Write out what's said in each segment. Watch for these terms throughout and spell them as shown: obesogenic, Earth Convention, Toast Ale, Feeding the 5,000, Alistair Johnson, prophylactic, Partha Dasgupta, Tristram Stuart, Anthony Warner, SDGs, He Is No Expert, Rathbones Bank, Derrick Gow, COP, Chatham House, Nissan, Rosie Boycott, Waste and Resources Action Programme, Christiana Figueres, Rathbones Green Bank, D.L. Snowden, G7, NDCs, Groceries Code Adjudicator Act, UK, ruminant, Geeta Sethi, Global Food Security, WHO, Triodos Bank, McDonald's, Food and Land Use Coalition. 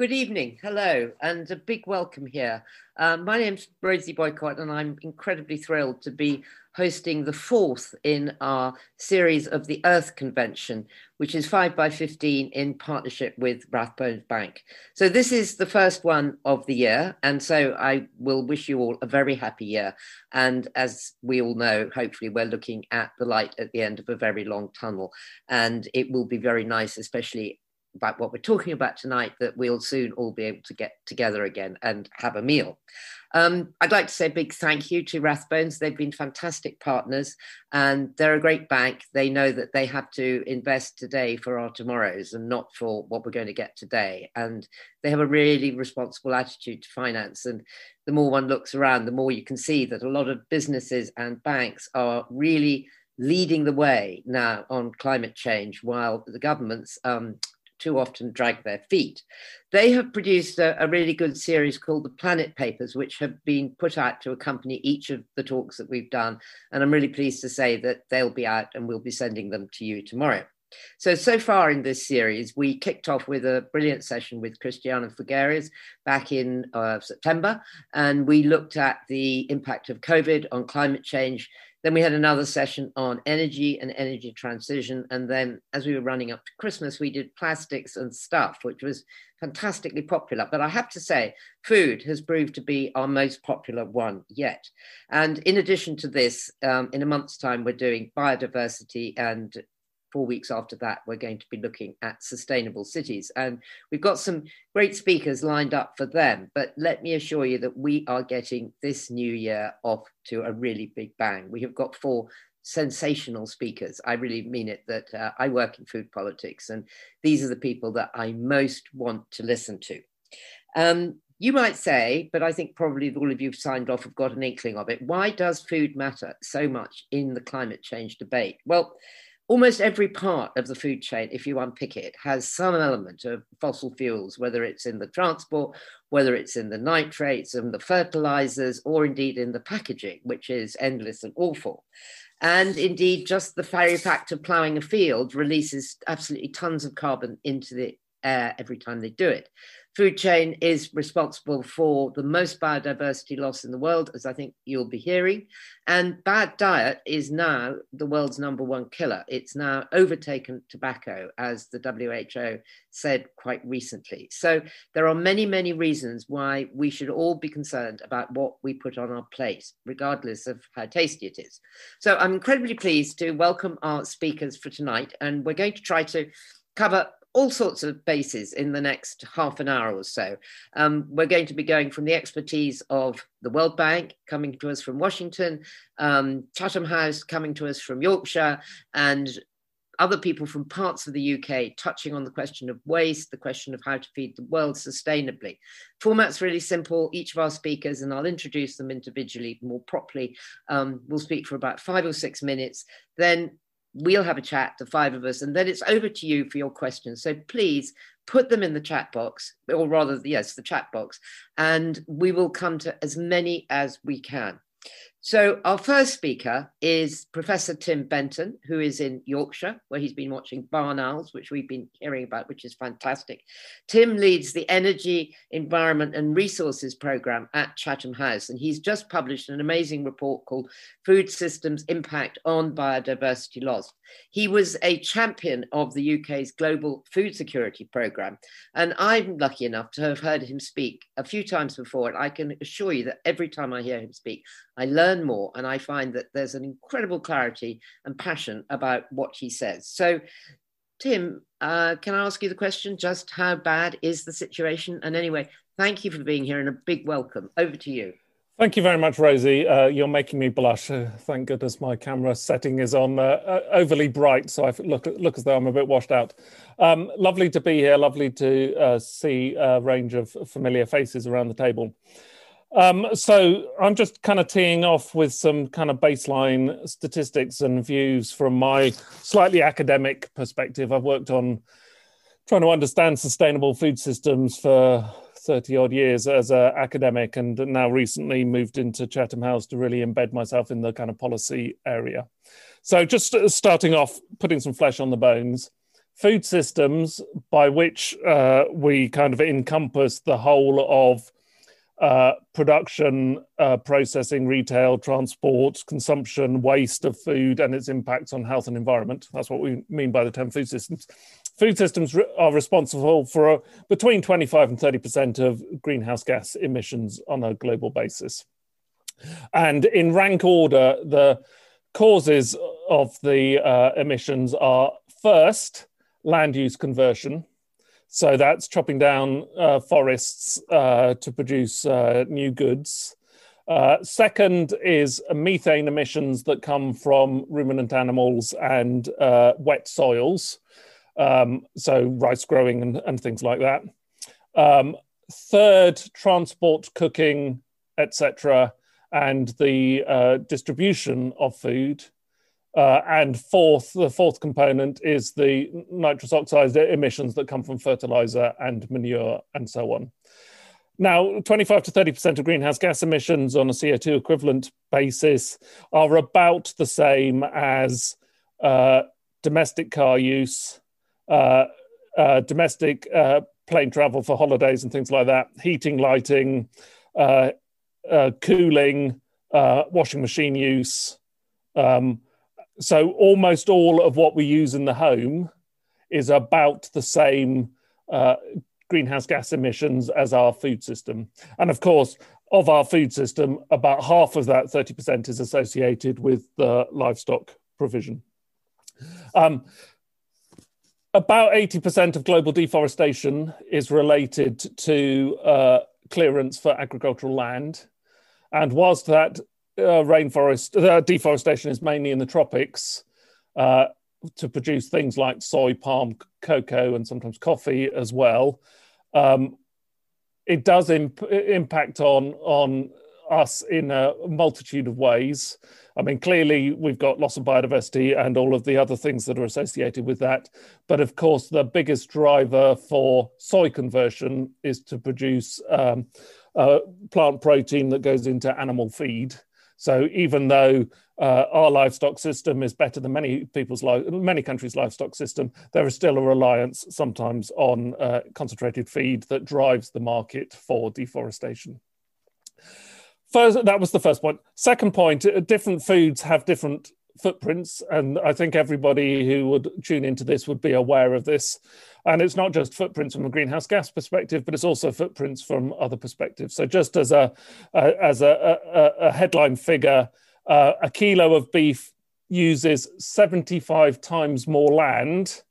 Good evening, hello, and a big welcome here. My name's Rosie Boycott, and I'm incredibly thrilled to be hosting the fourth in our series of the Earth Convention, which is 5x15 in partnership with Rathbones Bank. So this is the first one of the year, and so I will wish you all a very happy year. And as we all know, hopefully we're looking at the light at the end of a very long tunnel, and it will be very nice, especially about what we're talking about tonight, that we'll soon all be able to get together again and have a meal. I'd like to say a big thank you to Rathbones. They've been fantastic partners and they're a great bank. They know that they have to invest today for our tomorrows and not for what we're going to get today. And they have a really responsible attitude to finance. And the more one looks around, the more you can see that a lot of businesses and banks are really leading the way now on climate change, while the governments too often drag their feet. They have produced a really good series called the Planet Papers, which have been put out to accompany each of the talks that we've done. And I'm really pleased to say that they'll be out and we'll be sending them to you tomorrow. So far in this series, we kicked off with a brilliant session with Christiana Figueres back in September, and we looked at the impact of COVID on climate change. Then we had another session on energy and energy transition. And then as we were running up to Christmas, we did plastics and stuff, which was fantastically popular. But I have to say, food has proved to be our most popular one yet. And in addition to this, in a month's time, we're doing biodiversity, and 4 weeks after that, we're going to be looking at sustainable cities. And we've got some great speakers lined up for them, but let me assure you that we are getting this new year off to a really big bang. We have got four sensational speakers. I really mean it, that I work in food politics, and these are the people that I most want to listen to. You might say, but I think probably all of you have signed off have got an inkling of it, why does food matter so much in the climate change debate? Well, almost every part of the food chain, if you unpick it, has some element of fossil fuels, whether it's in the transport, whether it's in the nitrates and the fertilizers, or indeed in the packaging, which is endless and awful. And indeed, just the very fact of ploughing a field releases absolutely tons of carbon into the air every time they do it. Food chain is responsible for the most biodiversity loss in the world, as I think you'll be hearing. And bad diet is now the world's #1 killer. It's now overtaken tobacco, as the WHO said quite recently. So there are many, many reasons why we should all be concerned about what we put on our plate, regardless of how tasty it is. So I'm incredibly pleased to welcome our speakers for tonight. And we're going to try to cover all sorts of bases in the next half an hour or so. We're going to be going from the expertise of the World Bank coming to us from Washington, Chatham House coming to us from Yorkshire, and other people from parts of the UK touching on the question of waste, the question of how to feed the world sustainably. Format's really simple. Each of our speakers, and I'll introduce them individually more properly, will speak for about 5 or 6 minutes. Then we'll have a chat, the five of us, and then it's over to you for your questions. So please put them in the chat box, or rather, yes, the chat box, and we will come to as many as we can. So our first speaker is Professor Tim Benton, who is in Yorkshire, where he's been watching barn owls, which we've been hearing about, which is fantastic. Tim leads the Energy, Environment and Resources Programme at Chatham House, and he's just published an amazing report called Food Systems Impact on Biodiversity Loss. He was a champion of the UK's Global Food Security Programme, and I'm lucky enough to have heard him speak a few times before, and I can assure you that every time I hear him speak, I learn more, and I find that there's an incredible clarity and passion about what he says. So, Tim, can I ask you the question, just how bad is the situation? And anyway, thank you for being here and a big welcome. Over to you. Thank you very much, Rosie. You're making me blush. Thank goodness my camera setting is on overly bright, so I look as though I'm a bit washed out. Lovely to be here, lovely to see a range of familiar faces around the table. So I'm just kind of teeing off with some kind of baseline statistics and views from my slightly academic perspective. I've worked on trying to understand sustainable food systems for 30 odd years as an academic, and now recently moved into Chatham House to really embed myself in the kind of policy area. So just starting off, putting some flesh on the bones. food systems, by which we kind of encompass the whole of production, processing, retail, transport, consumption, waste of food, and its impacts on health and environment. That's what we mean by the term food systems. Food systems are responsible for between 25 and 30% of greenhouse gas emissions on a global basis. And in rank order, the causes of the emissions are, first, land use conversion. So that's chopping down forests to produce new goods. Second is methane emissions that come from ruminant animals and wet soils. So rice growing and things like that. Third, transport, cooking, etc., and the distribution of food. And fourth, the fourth component is the nitrous oxide emissions that come from fertilizer and manure and so on. Now, 25 to 30% of greenhouse gas emissions on a CO2 equivalent basis are about the same as domestic car use, domestic plane travel for holidays and things like that, heating, lighting, cooling, washing machine use. So almost all of what we use in the home is about the same greenhouse gas emissions as our food system. And of course, of our food system, about half of that 30% is associated with the livestock provision. About 80% of global deforestation is related to clearance for agricultural land. And whilst that deforestation is mainly in the tropics to produce things like soy, palm, cocoa, and sometimes coffee as well. It does impact on us in a multitude of ways. I mean, clearly we've got loss of biodiversity and all of the other things that are associated with that. But of course, the biggest driver for soy conversion is to produce plant protein that goes into animal feed. So even though our livestock system is better than many countries' livestock system, there is still a reliance sometimes on concentrated feed that drives the market for deforestation. First, that was the first point. Second point, different foods have different footprints, and I think everybody who would tune into this would be aware of this. And it's not just footprints from a greenhouse gas perspective, but it's also footprints from other perspectives. So just as a headline figure, a kilo of beef uses 75 times more land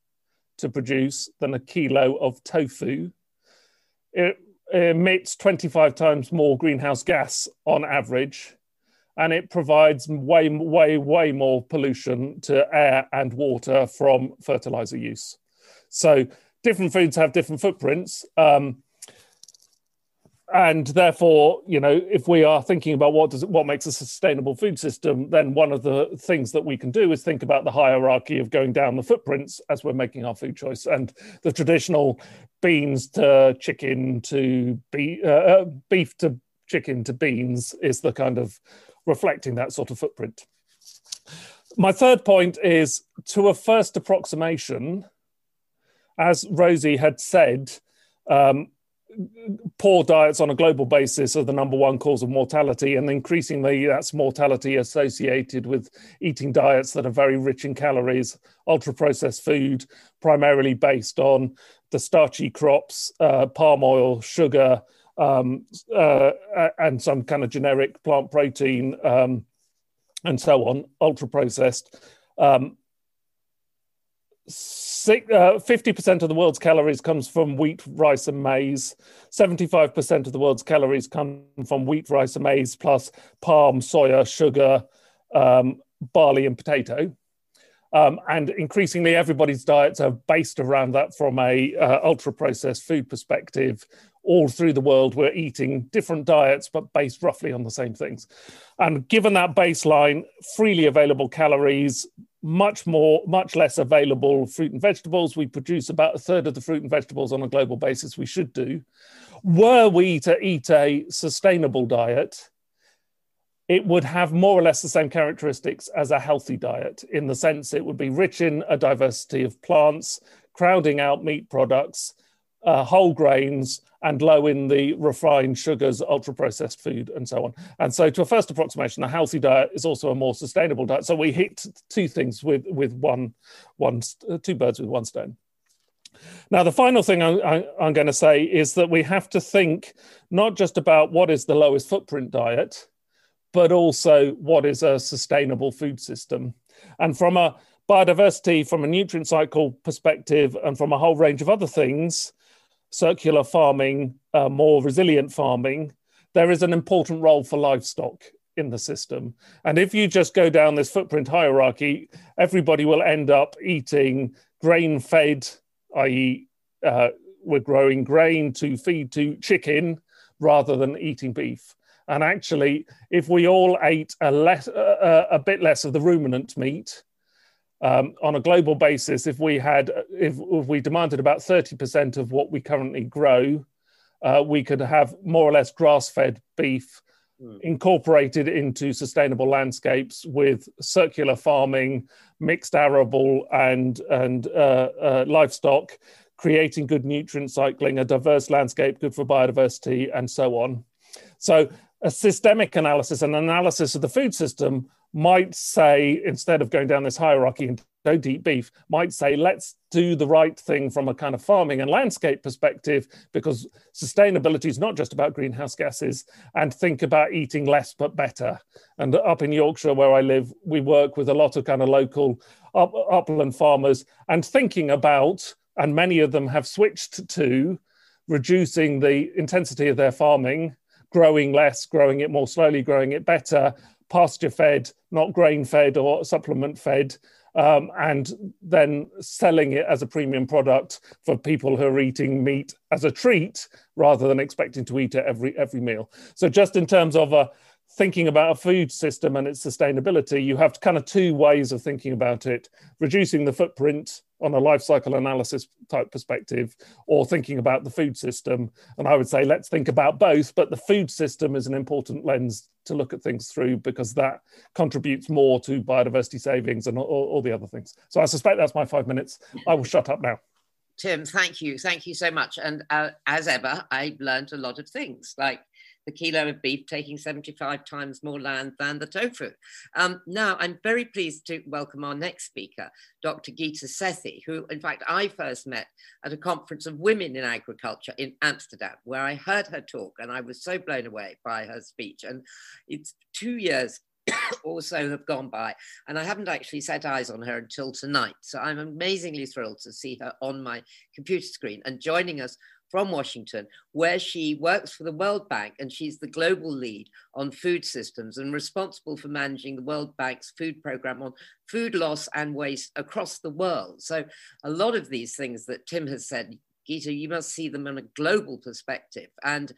to produce than a kilo of tofu. It emits 25 times more greenhouse gas on average, and it provides way, way, way more pollution to air and water from fertilizer use. So different foods have different footprints. And therefore, you know, if we are thinking about what makes a sustainable food system, then one of the things that we can do is think about the hierarchy of going down the footprints as we're making our food choice. And the traditional beans to chicken to beef to chicken to beans is the kind of reflecting that sort of footprint. My third point is, to a first approximation, as Rosie had said, poor diets on a global basis are the number one cause of mortality, and increasingly that's mortality associated with eating diets that are very rich in calories, ultra-processed food, primarily based on the starchy crops, palm oil, sugar, and some kind of generic plant protein and so on, ultra-processed. 50% of the world's calories comes from wheat, rice, and maize. 75% of the world's calories come from wheat, rice, and maize, plus palm, soya, sugar, barley, and potato. And increasingly, everybody's diets are based around that from a ultra-processed food perspective. All through the world, we're eating different diets, but based roughly on the same things. And given that baseline, freely available calories, much less available fruit and vegetables. We produce about a third of the fruit and vegetables on a global basis we should do. Were we to eat a sustainable diet, it would have more or less the same characteristics as a healthy diet, in the sense it would be rich in a diversity of plants, crowding out meat products, whole grains, and low in the refined sugars, ultra-processed food, and so on. And so to a first approximation, a healthy diet is also a more sustainable diet. So we hit two things with two birds with one stone. Now, the final thing I'm going to say is that we have to think not just about what is the lowest footprint diet, but also what is a sustainable food system. And from a biodiversity, from a nutrient cycle perspective, and from a whole range of other things, circular farming, more resilient farming, there is an important role for livestock in the system. And if you just go down this footprint hierarchy, everybody will end up eating grain-fed, i.e. We're growing grain to feed to chicken rather than eating beef. And actually, if we all ate a bit less of the ruminant meat, on a global basis, if we demanded about 30% of what we currently grow, we could have more or less grass-fed beef incorporated into sustainable landscapes with circular farming, mixed arable and livestock, creating good nutrient cycling, a diverse landscape good for biodiversity, and so on. So a systemic analysis, an analysis of the food system, might say, instead of going down this hierarchy and don't eat beef, might say, let's do the right thing from a kind of farming and landscape perspective, because sustainability is not just about greenhouse gases, and think about eating less but better. And up in Yorkshire, where I live, we work with a lot of kind of local upland farmers, and thinking about, and many of them have switched to reducing the intensity of their farming, growing less, growing it more slowly, growing it better, pasture-fed, not grain-fed or supplement-fed, and then selling it as a premium product for people who are eating meat as a treat rather than expecting to eat it every meal. So just in terms of thinking about a food system and its sustainability, you have kind of two ways of thinking about it: reducing the footprint on a life cycle analysis type perspective, or thinking about the food system. And I would say, let's think about both, but the food system is an important lens to look at things through, because that contributes more to biodiversity savings and all the other things. So I suspect that's my 5 minutes. I will shut up now. Tim, thank you. Thank you so much. And as ever, I learned a lot of things, like the kilo of beef taking 75 times more land than the tofu. Now, I'm very pleased to welcome our next speaker, Dr. Geeta Sethi, who, in fact, I first met at a conference of women in agriculture in Amsterdam, where I heard her talk, and I was so blown away by her speech. And it's 2 years or so have gone by, and I haven't actually set eyes on her until tonight. So I'm amazingly thrilled to see her on my computer screen, and joining us from Washington, where she works for the World Bank, and she's the global lead on food systems and responsible for managing the World Bank's food program on food loss and waste across the world. So a lot of these things that Tim has said, Geeta, you must see them in a global perspective. And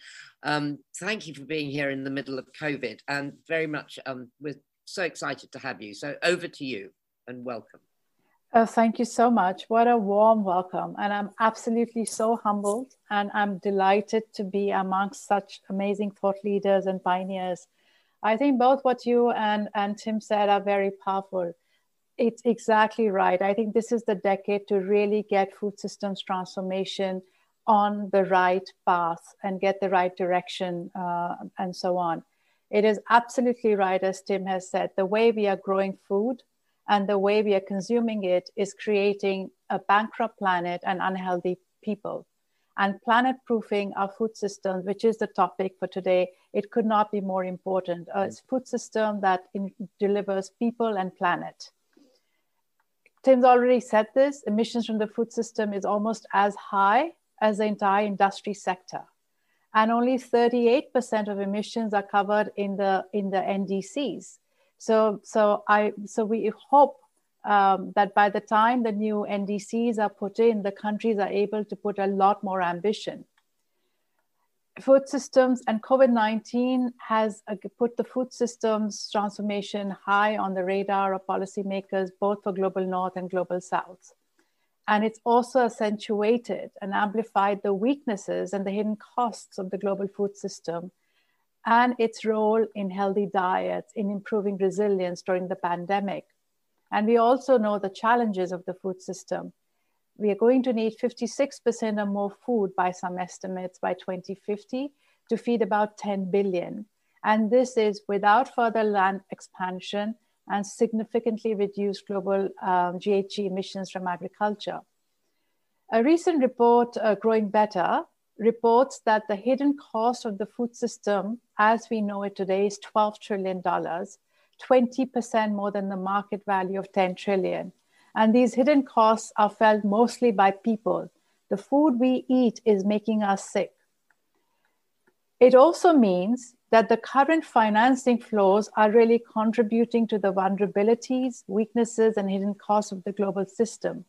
thank you for being here in the middle of COVID, and very much, we're so excited to have you. So over to you, and welcome. Oh, thank you so much. What a warm welcome. And I'm absolutely so humbled, and I'm delighted to be amongst such amazing thought leaders and pioneers. I think both what you and Tim said are very powerful. It's exactly right. I think this is the decade to really get food systems transformation on the right path and get the right direction and so on. It is absolutely right, as Tim has said, the way we are growing food and the way we are consuming it is creating a bankrupt planet and unhealthy people. And planet-proofing our food system, which is the topic for today, it could not be more important. It's a food system that delivers people and planet. Tim's already said this, emissions from the food system is almost as high as the entire industry sector. And only 38% of emissions are covered in the NDCs. So we hope that by the time the new NDCs are put in, the countries are able to put a lot more ambition. Food systems and COVID-19 has put the food systems transformation high on the radar of policymakers, both for Global North and Global South. And it's also accentuated and amplified the weaknesses and the hidden costs of the global food system, and its role in healthy diets, in improving resilience during the pandemic. And we also know the challenges of the food system. we are going to need 56% or more food by some estimates by 2050 to feed about 10 billion. And this is without further land expansion and significantly reduced global GHG emissions from agriculture. A recent report, Growing Better, reports that the hidden cost of the food system as we know it today is $12 trillion, 20% more than the market value of 10 trillion. And these hidden costs are felt mostly by people. The food we eat is making us sick. It also means that the current financing flows are really contributing to the vulnerabilities, weaknesses, and hidden costs of the global system.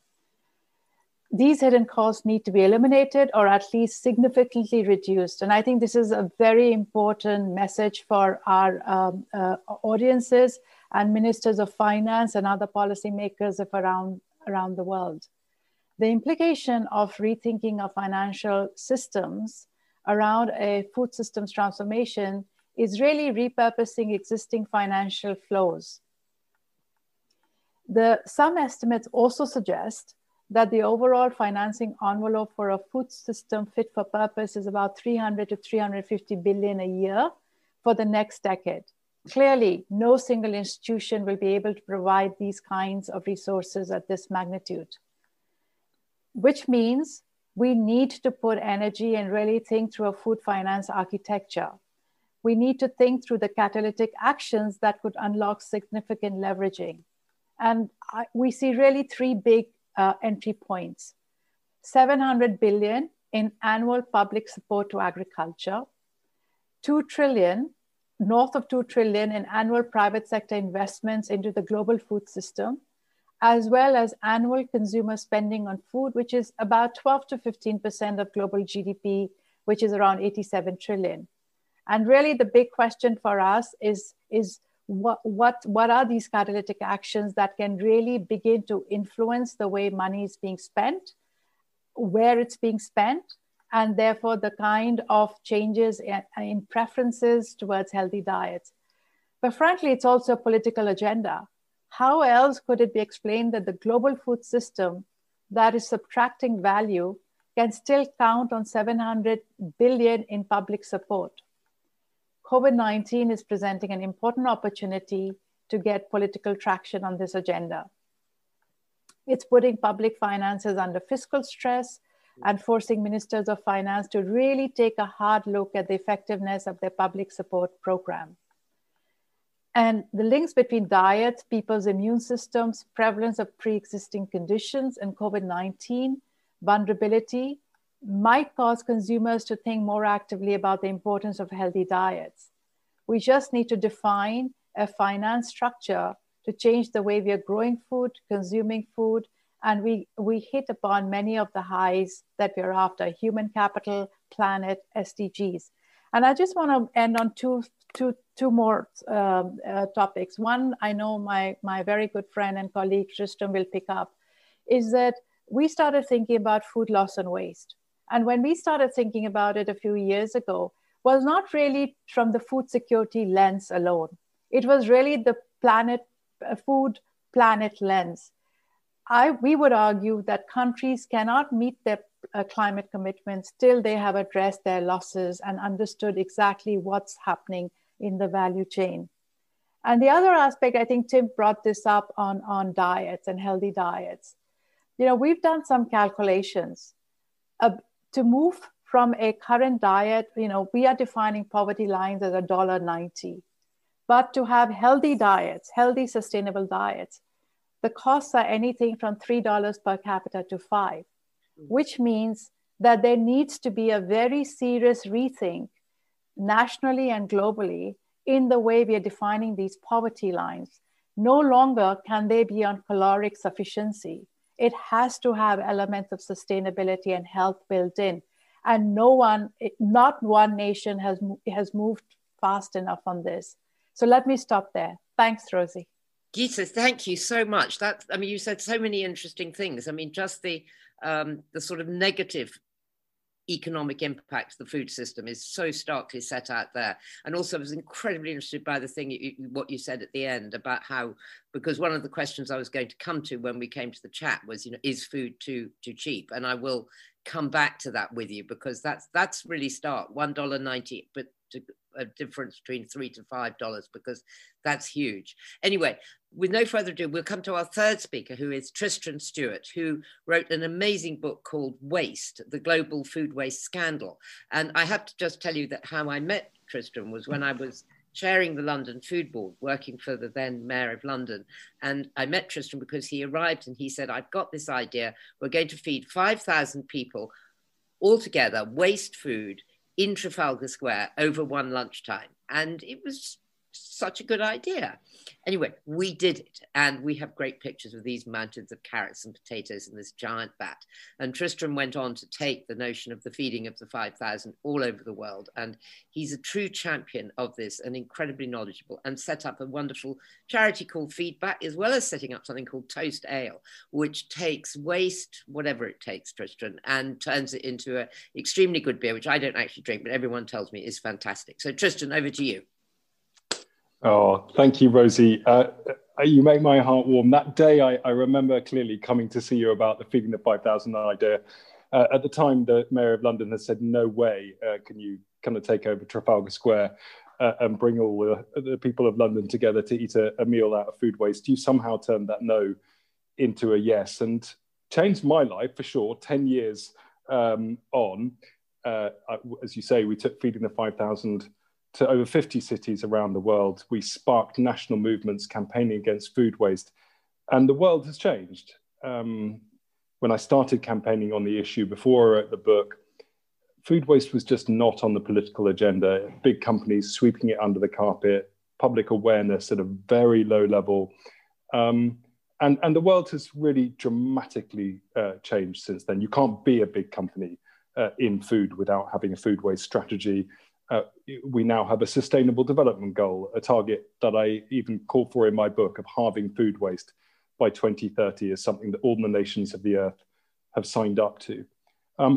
These hidden costs need to be eliminated or at least significantly reduced. And I think this is a very important message for our audiences and ministers of finance and other policymakers around the world. The implication of rethinking our financial systems around a food systems transformation is really repurposing existing financial flows. Some estimates also suggest that the overall financing envelope for a food system fit for purpose is about 300 to 350 billion a year for the next decade. Clearly, no single institution will be able to provide these kinds of resources at this magnitude, which means we need to put energy and really think through a food finance architecture. We need to think through the catalytic actions that could unlock significant leveraging. And we see really three big entry points. 700 billion in annual public support to agriculture, 2 trillion, north of 2 trillion in annual private sector investments into the global food system, as well as annual consumer spending on food, which is about 12 to 15% of global GDP, which is around 87 trillion. And really the big question for us is what are these catalytic actions that can really begin to influence the way money is being spent, where it's being spent, and therefore the kind of changes in preferences towards healthy diets. But frankly, it's also a political agenda. How else could it be explained that the global food system that is subtracting value can still count on 700 billion in public support? COVID-19 is presenting an important opportunity to get political traction on this agenda. It's putting public finances under fiscal stress and forcing ministers of finance to really take a hard look at the effectiveness of their public support program. And the links between diets, people's immune systems, prevalence of pre-existing conditions and COVID-19, vulnerability might cause consumers to think more actively about the importance of healthy diets. We just need to define a finance structure to change the way we are growing food, consuming food, and we hit upon many of the highs that we're after: human capital, planet, SDGs. And I just want to end on two more topics. One, I know my very good friend and colleague Tristram will pick up, is that we started thinking about food loss and waste. And when we started thinking about it a few years ago, was not really from the food security lens alone. It was really the food planet lens. We would argue that countries cannot meet their climate commitments till they have addressed their losses and understood exactly what's happening in the value chain. And the other aspect, I think Tim brought this up on diets and healthy diets. You know, we've done some calculations to move from a current diet. You know, we are defining poverty lines as $1.90, but to have healthy diets, healthy sustainable diets, the costs are anything from $3 per capita to $5, which means that there needs to be a very serious rethink nationally and globally in the way we are defining these poverty lines. No longer can they be on caloric sufficiency. It has to have elements of sustainability and health built in. And not one nation has moved fast enough on this. So let me stop there. Thanks, Rosie. Geeta, thank you so much. You said so many interesting things. Just the sort of negative economic impact of the food system is so starkly set out there. And also I was incredibly interested by the thing, what you said at the end about how, because one of the questions I was going to come to when we came to the chat was, you know, is food too cheap? And I will come back to that with you, because that's really stark, $1.90, but a difference between $3 to $5, because that's huge. Anyway, with no further ado, we'll come to our third speaker, who is Tristram Stuart, who wrote an amazing book called Waste: The Global Food Waste Scandal. And I have to just tell you that how I met Tristram was when I was chairing the London Food Board, working for the then Mayor of London. And I met Tristram because he arrived and he said, I've got this idea. We're going to feed 5,000 people altogether waste food in Trafalgar Square over one lunchtime. And it was such a good idea. Anyway, we did it. And we have great pictures of these mountains of carrots and potatoes and this giant vat. And Tristram went on to take the notion of the feeding of the 5,000 all over the world. And he's a true champion of this and incredibly knowledgeable, and set up a wonderful charity called Feedback, as well as setting up something called Toast Ale, which takes waste, whatever it takes, Tristram, and turns it into an extremely good beer, which I don't actually drink, but everyone tells me is fantastic. So Tristram, over to you. Oh, thank you, Rosie. You make my heart warm. That day, I remember clearly coming to see you about the Feeding the 5,000 idea. At the time, the Mayor of London had said, no way can you kind of take over Trafalgar Square and bring all the people of London together to eat a meal out of food waste. You somehow turned that no into a yes, and changed my life for sure. 10 years on, as you say, we took Feeding the 5,000 to over 50 cities around the world. We sparked national movements campaigning against food waste, and the world has changed. When I started campaigning on the issue, before I wrote the book, food waste was just not on the political agenda. Big companies sweeping it under the carpet, public awareness at a very low level. And the world has really dramatically changed since then. You can't be a big company in food without having a food waste strategy. We now have a sustainable development goal, a target that I even call for in my book of halving food waste by 2030 is something that all the nations of the earth have signed up to.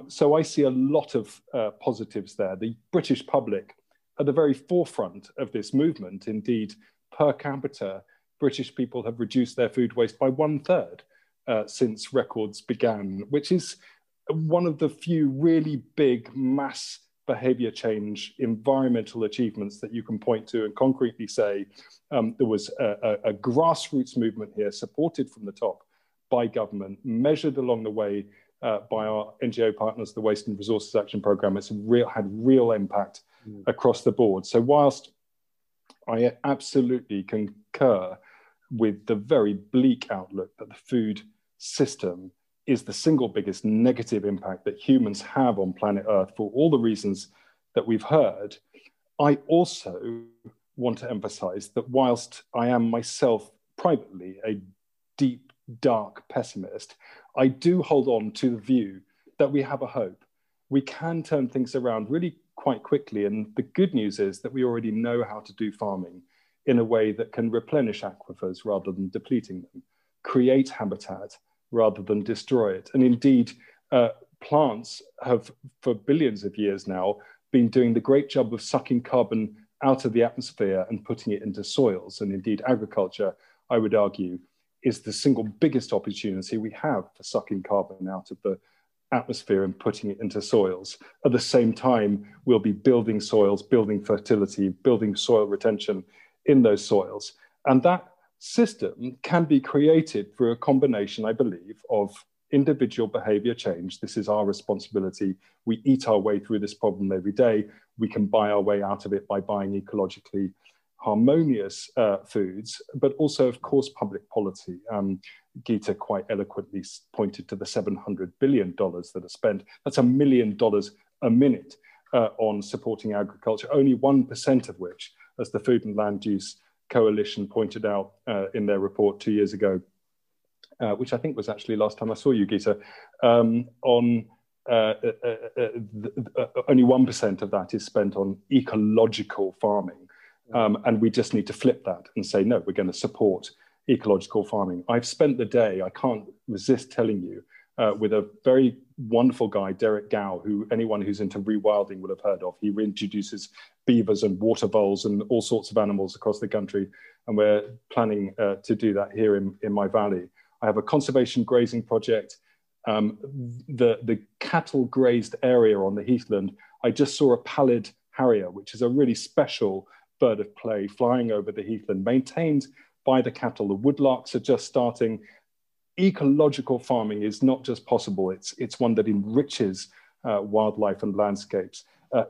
So I see a lot of positives there. The British public are the very forefront of this movement. Indeed, per capita, British people have reduced their food waste by 1/3 since records began, which is one of the few really big mass behavior change, environmental achievements that you can point to and concretely say there was a grassroots movement here supported from the top by government, measured along the way by our NGO partners, the Waste and Resources Action Programme. It's had real impact across the board. So whilst I absolutely concur with the very bleak outlook that the food system is the single biggest negative impact that humans have on planet Earth for all the reasons that we've heard, I also want to emphasize that whilst I am myself privately a deep, dark pessimist, I do hold on to the view that we have a hope. We can turn things around really quite quickly. And the good news is that we already know how to do farming in a way that can replenish aquifers rather than depleting them, create habitat rather than destroy it. And indeed, plants have, for billions of years now, been doing the great job of sucking carbon out of the atmosphere and putting it into soils. And indeed, agriculture, I would argue, is the single biggest opportunity we have for sucking carbon out of the atmosphere and putting it into soils. At the same time, we'll be building soils, building fertility, building soil retention in those soils. And that system can be created through a combination, I believe, of individual behavior change. This is our responsibility. We eat our way through this problem every day. We can buy our way out of it by buying ecologically harmonious foods, but also, of course, public policy. Geeta quite eloquently pointed to the $700 billion that are spent. That's $1 million a minute on supporting agriculture, only 1% of which, as the Food and Land Use Coalition pointed out in their report 2 years ago, which I think was actually last time I saw you, Geeta, on only 1% of that is spent on ecological farming. And we just need to flip that and say, no, we're going to support ecological farming. I've spent the day, I can't resist telling you, with a very wonderful guy, Derrick Gow, who anyone who's into rewilding would have heard of. He reintroduces beavers and water voles and all sorts of animals across the country. And we're planning to do that here in my valley. I have a conservation grazing project. The cattle grazed area on the heathland, I just saw a pallid harrier, which is a really special bird of prey flying over the heathland, maintained by the cattle. The woodlarks are just starting. Ecological farming is not just possible, it's one that enriches wildlife and landscapes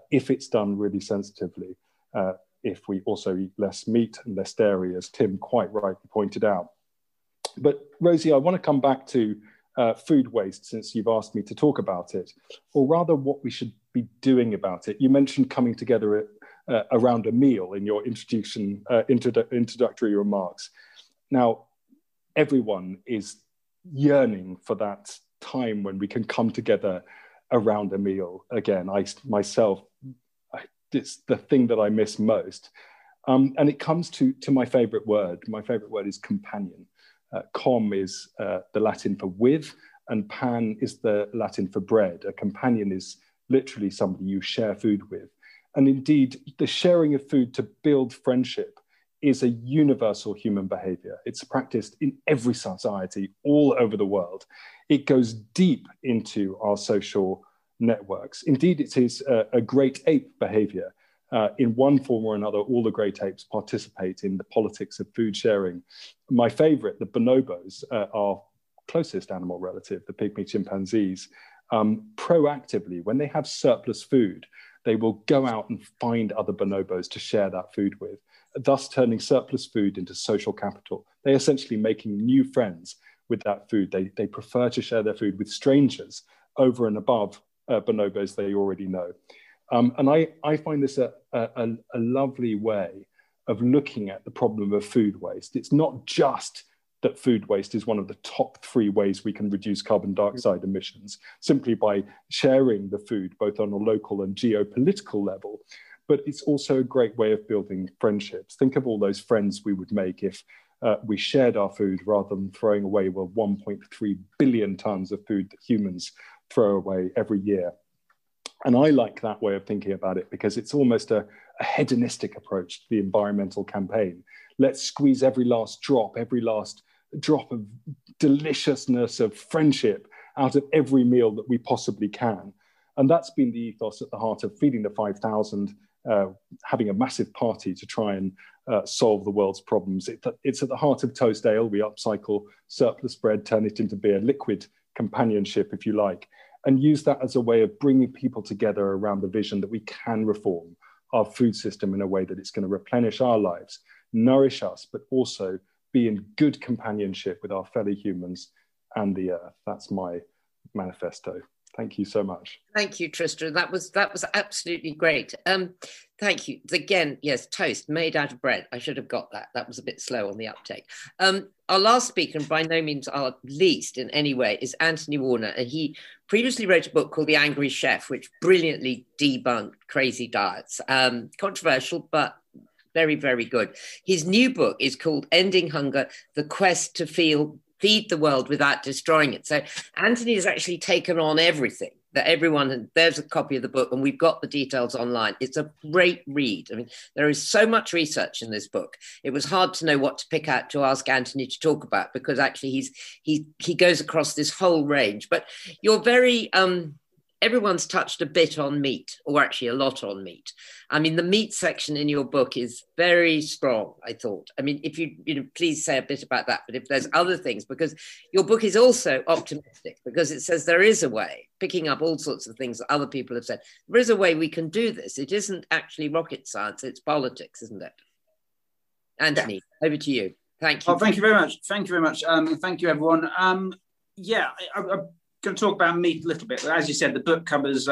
if it's done really sensitively, if we also eat less meat and less dairy, as Tim quite rightly pointed out. But Rosie, I want to come back to food waste, since you've asked me to talk about it, or rather what we should be doing about it. You mentioned coming together around a meal in your introductory remarks. Now, everyone is yearning for that time when we can come together around a meal again. It's the thing that I miss most. And it comes to my favorite word. My favorite word is companion. Com is the Latin for with, and pan is the Latin for bread. A companion is literally somebody you share food with. And indeed, the sharing of food to build friendship is a universal human behavior. It's practiced in every society all over the world. It goes deep into our social networks. Indeed, it is a great ape behavior. In one form or another, all the great apes participate in the politics of food sharing. My favorite, the bonobos, our closest animal relative, the pygmy chimpanzees, proactively, when they have surplus food, they will go out and find other bonobos to share that food with, thus turning surplus food into social capital. They're essentially making new friends with that food. They prefer to share their food with strangers over and above bonobos they already know. And I find this a lovely way of looking at the problem of food waste. It's not just that food waste is one of the top three ways we can reduce carbon dioxide emissions, simply by sharing the food, both on a local and geopolitical level, but it's also a great way of building friendships. Think of all those friends we would make if we shared our food rather than throwing away, well, 1.3 billion tons of food that humans throw away every year. And I like that way of thinking about it because it's almost a hedonistic approach to the environmental campaign. Let's squeeze every last drop of deliciousness of friendship out of every meal that we possibly can. And that's been the ethos at the heart of Feeding the 5,000, having a massive party to try and solve the world's problems. It's at the heart of Toast Ale. We upcycle surplus bread, turn it into beer, liquid companionship, if you like, and use that as a way of bringing people together around the vision that we can reform our food system in a way that it's going to replenish our lives, nourish us, but also be in good companionship with our fellow humans and the earth. That's my manifesto. Thank you so much. Thank you, Tristram. That was absolutely great. Thank you. Again, yes, toast made out of bread. I should have got that. That was a bit slow on the uptake. Our last speaker, and by no means our least in any way, is Anthony Warner. And he previously wrote a book called The Angry Chef, which brilliantly debunked crazy diets. Controversial, but very, very good. His new book is called Ending Hunger: The Quest to Feed the World Without Destroying It. So Anthony has actually taken on everything that everyone, and there's a copy of the book and we've got the details online. It's a great read. I mean, there is so much research in this book. It was hard to know what to pick out to ask Anthony to talk about because actually he goes across this whole range, but you're very, everyone's touched a bit on meat, or actually a lot on meat. I mean, the meat section in your book is very strong, I thought. I mean, if you please say a bit about that, but if there's other things, because your book is also optimistic, because it says there is a way, picking up all sorts of things that other people have said, there is a way we can do this. It isn't actually rocket science, it's politics, isn't it? Anthony, yeah. Over to you. Thank you. Oh, thank you very much. Thank you very much. Thank you, everyone. I going to talk about meat a little bit. As you said, the book covers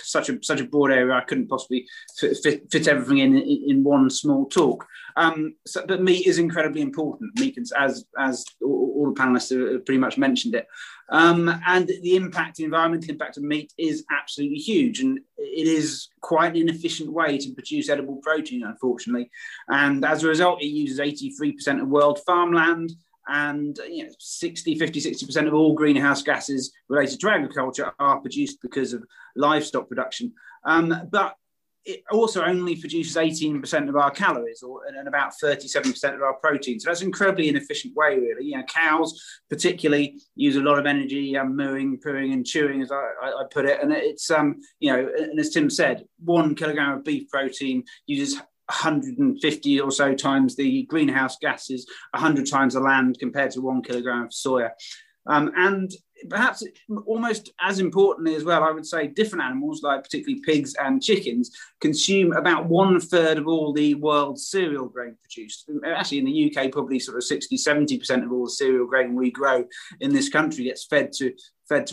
such a broad area. I couldn't possibly fit everything in one small talk. But meat is incredibly important. Meat, as all the panelists have pretty much mentioned it, and the environmental impact of meat is absolutely huge. And it is quite an inefficient way to produce edible protein, unfortunately. And as a result, it uses 83% of world farmland. And 50-60% of all greenhouse gases related to agriculture are produced because of livestock production. But it also only produces 18% of our calories and about 37% of our protein. So that's an incredibly inefficient way, really. Cows particularly use a lot of energy mooing, pooing and chewing, as I put it. And it's, and as Tim said, 1 kilogram of beef protein uses 150 or so times the greenhouse gases, 100 times the land compared to 1 kilogram of soya. And perhaps almost as importantly as well, I would say different animals, like particularly pigs and chickens, consume about 1/3 of all the world's cereal grain produced. Actually, in the UK, probably sort of 60-70% of all the cereal grain we grow in this country gets fed to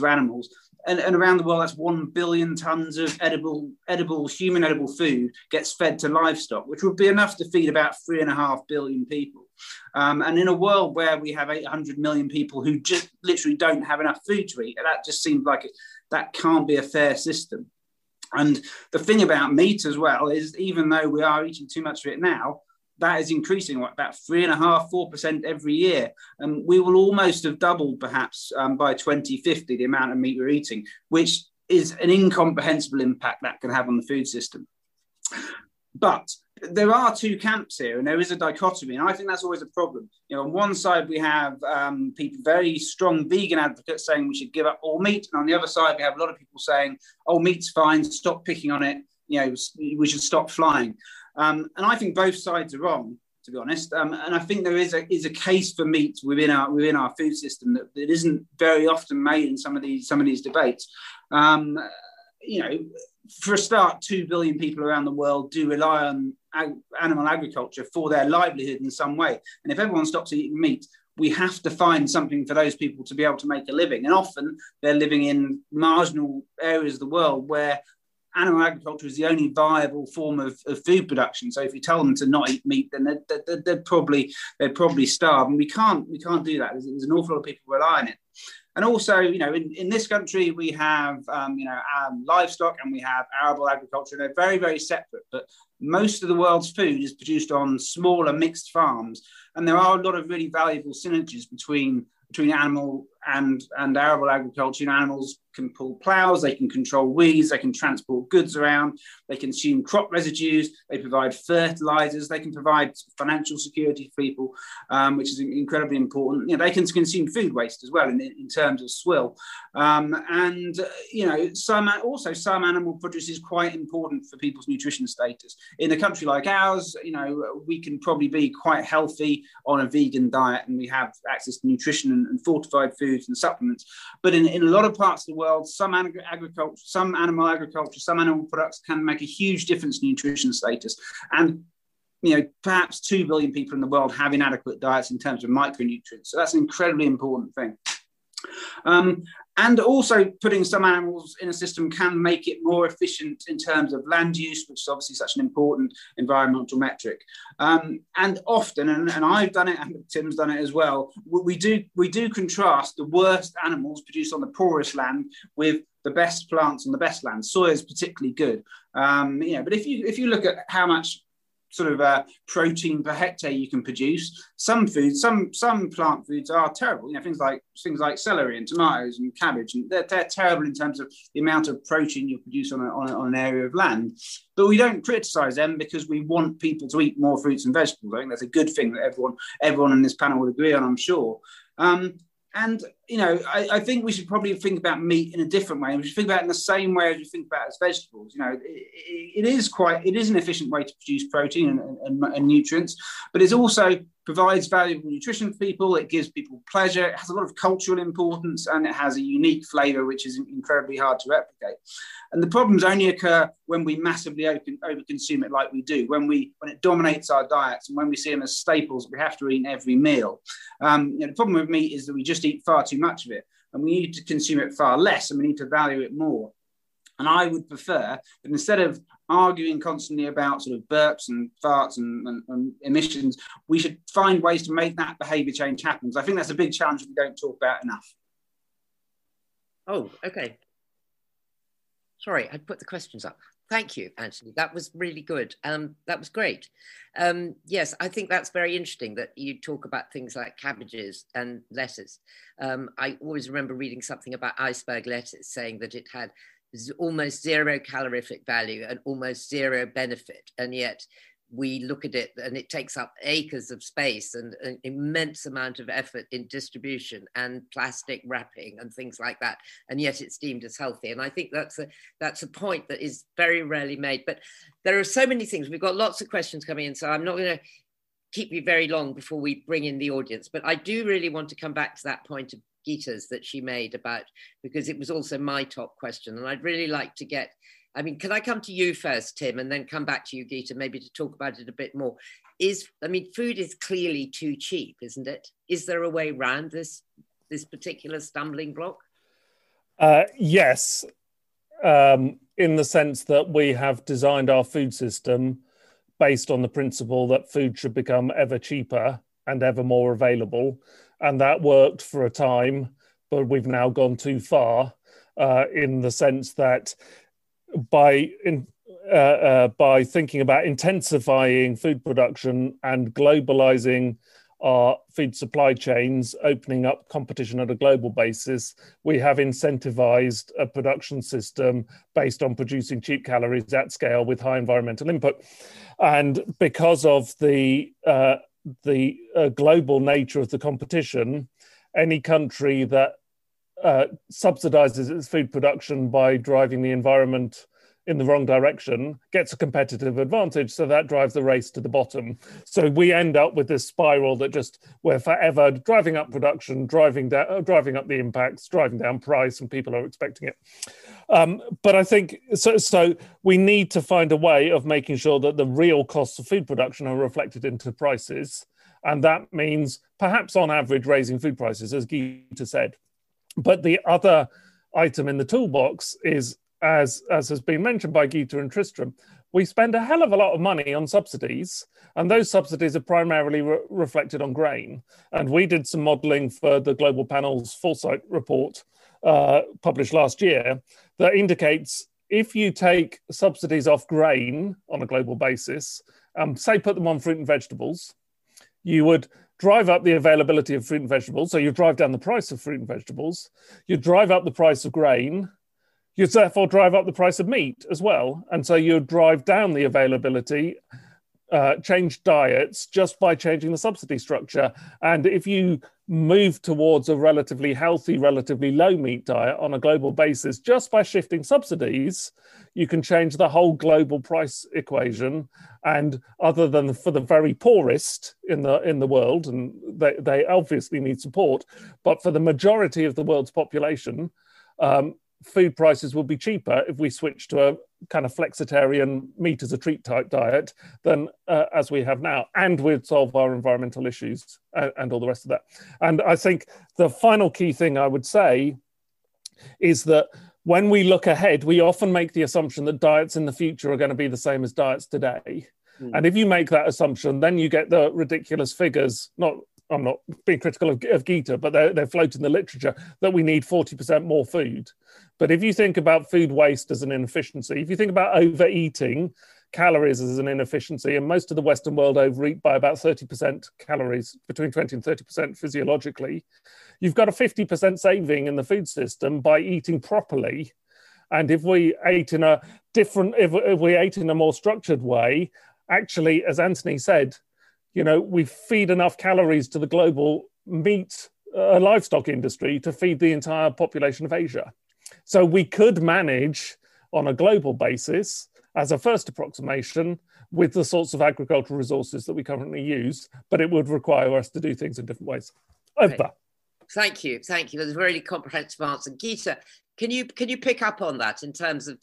animals. And around the world, that's 1 billion tonnes of human edible food gets fed to livestock, which would be enough to feed about 3.5 billion people. And in a world where we have 800 million people who just literally don't have enough food to eat, that just seems like that can't be a fair system. And the thing about meat as well is, even though we are eating too much of it now, that is increasing, what, about 3.5-4% every year. And we will almost have doubled, perhaps, by 2050, the amount of meat we're eating, which is an incomprehensible impact that can have on the food system. But there are two camps here, and there is a dichotomy, and I think that's always a problem. On one side, we have people, very strong vegan advocates, saying we should give up all meat. And on the other side, we have a lot of people saying, oh, meat's fine, stop picking on it. We should stop flying. And I think both sides are wrong, to be honest. And I think there is a case for meat within our food system that isn't very often made in some of these debates. For a start, 2 billion people around the world do rely on animal agriculture for their livelihood in some way. And if everyone stops eating meat, we have to find something for those people to be able to make a living. And often they're living in marginal areas of the world where animal agriculture is the only viable form of food production. So if you tell them to not eat meat, then they'd probably starve. And we can't do that. There's an awful lot of people rely on it. And also, in this country, we have, our livestock and we have arable agriculture. And they're very, very separate. But most of the world's food is produced on smaller mixed farms. And there are a lot of really valuable synergies between animal and arable agriculture. Animals can pull ploughs, they can control weeds, they can transport goods around, they consume crop residues, they provide fertilizers, they can provide financial security for people, which is incredibly important. They can consume food waste as well in terms of swill. Some animal produce is quite important for people's nutrition status. In a country like ours, we can probably be quite healthy on a vegan diet, and we have access to nutrition and fortified foods and supplements. But in a lot of parts of the world, some animal products can make a huge difference in nutrition status. And perhaps 2 billion people in the world have inadequate diets in terms of micronutrients. So that's an incredibly important thing. And also, putting some animals in a system can make it more efficient in terms of land use, which is obviously such an important environmental metric. And often, and I've done it, and Tim's done it as well, we do contrast the worst animals produced on the poorest land with the best plants on the best land. Soya is particularly good. But if you look at how much protein per hectare you can produce, some plant foods are terrible. Things like celery and tomatoes and cabbage, and they're terrible in terms of the amount of protein you produce on an area of land. But we don't criticize them because we want people to eat more fruits and vegetables. I think that's a good thing that everyone in this panel would agree on, I'm sure. I think we should probably think about meat in a different way. We should think about it in the same way as we think about as vegetables. It is an efficient way to produce protein and nutrients, but it also provides valuable nutrition for people. It gives people pleasure. It has a lot of cultural importance, and it has a unique flavour, which is incredibly hard to replicate. And the problems only occur when we massively overconsume it, like we do, when it dominates our diets, and when we see them as staples that we have to eat in every meal. The problem with meat is that we just eat far too much of it, and we need to consume it far less, and we need to value it more. And I would prefer that instead of arguing constantly about burps and farts and emissions, we should find ways to make that behaviour change happen. So I think that's a big challenge we don't talk about enough. Oh, okay. Sorry, I'd put the questions up. Thank you, Anthony. That was really good. That was great. Yes, I think that's very interesting that you talk about things like cabbages and lettuce. I always remember reading something about iceberg lettuce saying that it had almost zero calorific value and almost zero benefit. And yet we look at it and it takes up acres of space and an immense amount of effort in distribution and plastic wrapping and things like that. And yet it's deemed as healthy. And I think that's a point that is very rarely made, but there are so many things. We've got lots of questions coming in, so I'm not going to keep you very long before we bring in the audience, but I do really want to come back to that point of Geeta's that she made about, because it was also my top question. And I'd really like to get, I mean, can I come to you first, Tim, and then come back to you, Geeta, maybe to talk about it a bit more? Food is clearly too cheap, isn't it? Is there a way around this particular stumbling block? Yes, in the sense that we have designed our food system based on the principle that food should become ever cheaper and ever more available. And that worked for a time, but we've now gone too far in the sense that by thinking about intensifying food production and globalizing our food supply chains, opening up competition on a global basis, we have incentivized a production system based on producing cheap calories at scale with high environmental input. And because of the global nature of the competition, any country that subsidizes its food production by driving the environment in the wrong direction gets a competitive advantage, so that drives the race to the bottom. So we end up with this spiral that just, we're forever driving up production, driving up the impacts, driving down price, and people are expecting it. But I think, so we need to find a way of making sure that the real costs of food production are reflected into prices. And that means perhaps on average raising food prices, as Geeta said. But the other item in the toolbox is, as has been mentioned by Geeta and Tristram, we spend a hell of a lot of money on subsidies, and those subsidies are primarily reflected on grain. And we did some modelling for the Global Panel's Foresight report published last year that indicates if you take subsidies off grain on a global basis, say put them on fruit and vegetables, you would drive up the availability of fruit and vegetables. So you drive down the price of fruit and vegetables. You drive up the price of grain. You therefore drive up the price of meat as well. And so you drive down the availability, change diets just by changing the subsidy structure. And if you move towards a relatively healthy, relatively low meat diet on a global basis, just by shifting subsidies, you can change the whole global price equation. And other than for the very poorest in the world, and they obviously need support, but for the majority of the world's population, food prices will be cheaper if we switch to a kind of flexitarian meat as a treat type diet than as we have now. And we'd solve our environmental issues and all the rest of that. And I think the final key thing I would say is that when we look ahead, we often make the assumption that diets in the future are going to be the same as diets today. Mm. And if you make that assumption, then you get the ridiculous figures, I'm not being critical of Geeta, but they're floating in the literature that we need 40% more food. But if you think about food waste as an inefficiency, if you think about overeating calories as an inefficiency, and most of the Western world overeat by about 30% calories, between 20 and 30% physiologically, you've got a 50% saving in the food system by eating properly. And if we ate in a more structured way, actually, as Anthony said, we feed enough calories to the global meat livestock industry to feed the entire population of Asia. So we could manage on a global basis as a first approximation with the sorts of agricultural resources that we currently use, but it would require us to do things in different ways. Over. Okay. Thank you. That was a really comprehensive answer. Geeta, can you pick up on that in terms of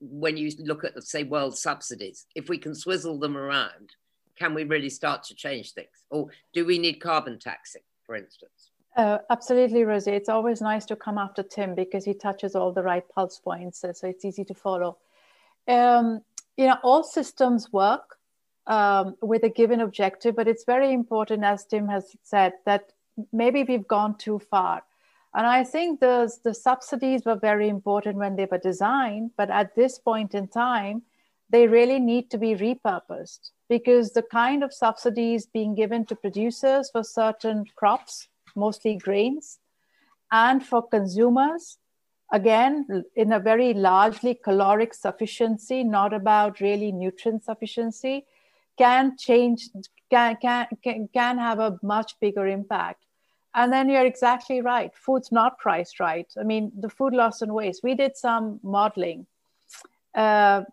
when you look at, say, world subsidies, if we can swizzle them around, can we really start to change things? Or do we need carbon taxing, for instance? Absolutely, Rosie. It's always nice to come after Tim because he touches all the right pulse points, so it's easy to follow. All systems work with a given objective, but it's very important, as Tim has said, that maybe we've gone too far. And I think the subsidies were very important when they were designed, but at this point in time, they really need to be repurposed, because the kind of subsidies being given to producers for certain crops, mostly grains, and for consumers, again, in a very largely caloric sufficiency, not about really nutrient sufficiency, can change, can have a much bigger impact. And then you're exactly right. Food's not priced right. I mean, the food loss and waste, we did some modeling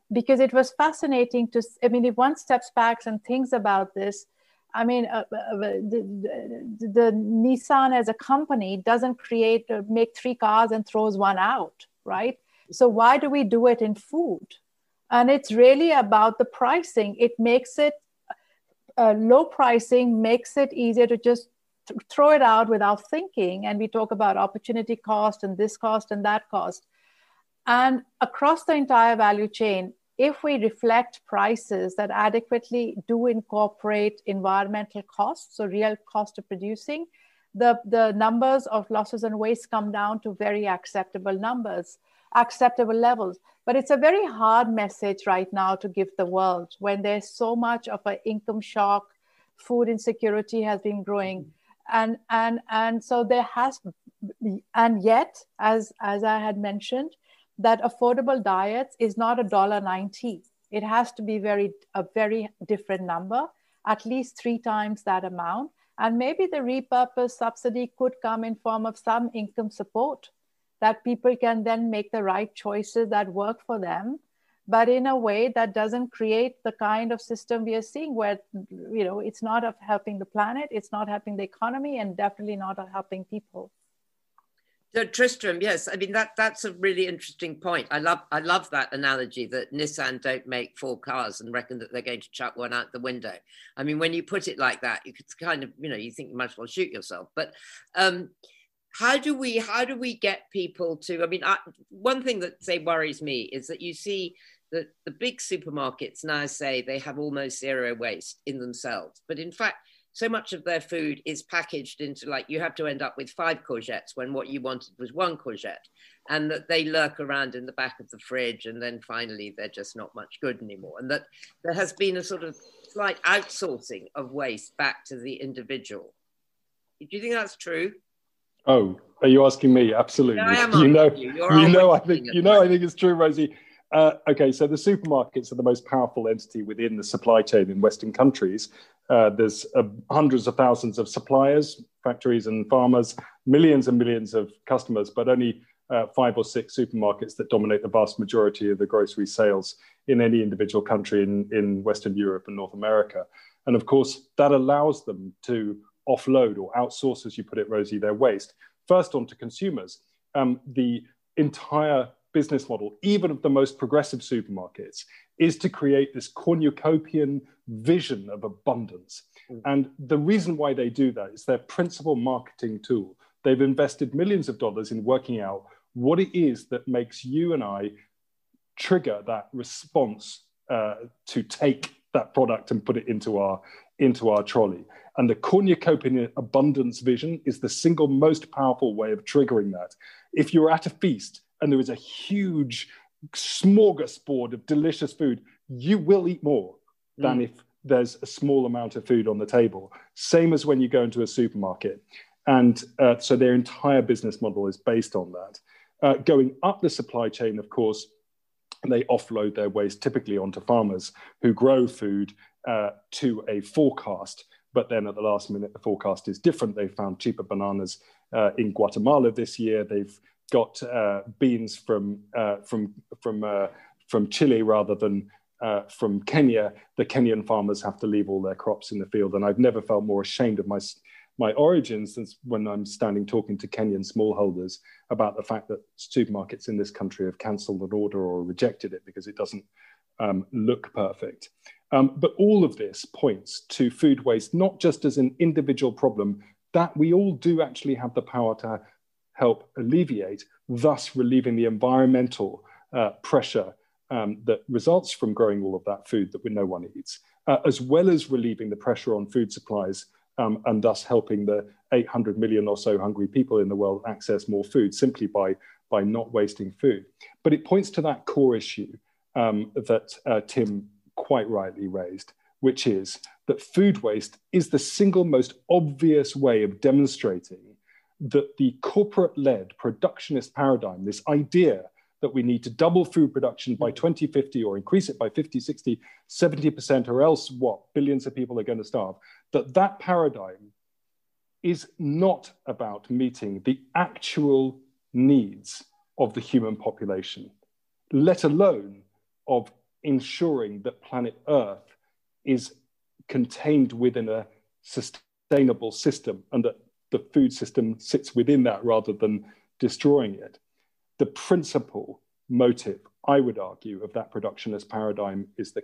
because it was fascinating to, I mean, if one steps back and thinks about this, I mean, the Nissan as a company doesn't create, make 3 cars and throws one out, right? So why do we do it in food? And it's really about the pricing. It makes it, low pricing makes it easier to just throw it out without thinking. And we talk about opportunity cost and this cost and that cost. And across the entire value chain, if we reflect prices that adequately do incorporate environmental costs, so real cost of producing, the numbers of losses and waste come down to very acceptable numbers, acceptable levels. But it's a very hard message right now to give the world when there's so much of an income shock, food insecurity has been growing. And so there has, and yet, as I had mentioned, that affordable diets is not $1.90. It has to be a very different number, at least 3 times that amount. And maybe the repurposed subsidy could come in form of some income support that people can then make the right choices that work for them, but in a way that doesn't create the kind of system we are seeing where, you know, it's not helping the planet, it's not helping the economy, and definitely not helping people. So Tristram, yes, I mean, that's a really interesting point. I love that analogy that Nissan don't make 4 cars and reckon that they're going to chuck one out the window. I mean, when you put it like that, you could kind of, you know, you think you might as well shoot yourself. But how do we get people to? I mean, one thing that say worries me is that you see that the big supermarkets now say they have almost zero waste in themselves, but in fact, so much of their food is packaged into, like, you have to end up with 5 courgettes when what you wanted was 1 courgette, and that they lurk around in the back of the fridge, and then finally they're just not much good anymore. And that there has been a sort of slight outsourcing of waste back to the individual. Do you think that's true? Oh, are you asking me? Absolutely. No, I am asking you. I think it's true, Rosie. Okay, so the supermarkets are the most powerful entity within the supply chain in Western countries. There's hundreds of thousands of suppliers, factories and farmers, millions and millions of customers, but only 5 or 6 supermarkets that dominate the vast majority of the grocery sales in any individual country in Western Europe and North America. And of course, that allows them to offload or outsource, as you put it, Rosie, their waste, first onto consumers. The entire business model, even of the most progressive supermarkets, is to create this cornucopian vision of abundance. And the reason why they do that is their principal marketing tool. They've invested millions of dollars in working out what it is that makes you and I trigger that response to take that product and put it into our trolley. And the cornucopian abundance vision is the single most powerful way of triggering that. If you're at a feast and there is a huge smorgasbord of delicious food, you will eat more than if there's a small amount of food on the table. Same as when you go into a supermarket. And so their entire business model is based on that. Going up the supply chain, of course, they offload their waste typically onto farmers who grow food to a forecast. But then at the last minute, the forecast is different. They found cheaper bananas in Guatemala this year. They've got beans from Chile rather than from Kenya. The Kenyan farmers have to leave all their crops in the field, and I've never felt more ashamed of my origins than when I'm standing talking to Kenyan smallholders about the fact that supermarkets in this country have cancelled an order or rejected it because it doesn't look perfect. But all of this points to food waste not just as an individual problem that we all do actually have the power to help alleviate, thus relieving the environmental pressure that results from growing all of that food that no one eats, as well as relieving the pressure on food supplies and thus helping the 800 million or so hungry people in the world access more food simply by not wasting food. But it points to that core issue that Tim quite rightly raised, which is that food waste is the single most obvious way of demonstrating that the corporate-led productionist paradigm, this idea that we need to double food production by 2050 or increase it by 50, 60, 70% or else what, billions of people are going to starve, that paradigm is not about meeting the actual needs of the human population, let alone of ensuring that planet Earth is contained within a sustainable system and that the food system sits within that rather than destroying it. The principal motive, I would argue, of that productionist paradigm is the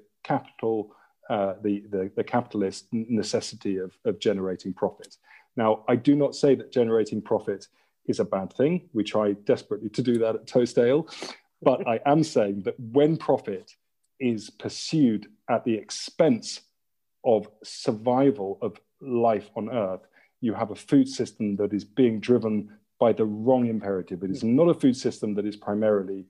capitalist necessity of generating profit. Now, I do not say that generating profit is a bad thing. We try desperately to do that at Toast Ale, but I am saying that when profit is pursued at the expense of survival of life on Earth, you have a food system that is being driven by the wrong imperative. It is not a food system that is primarily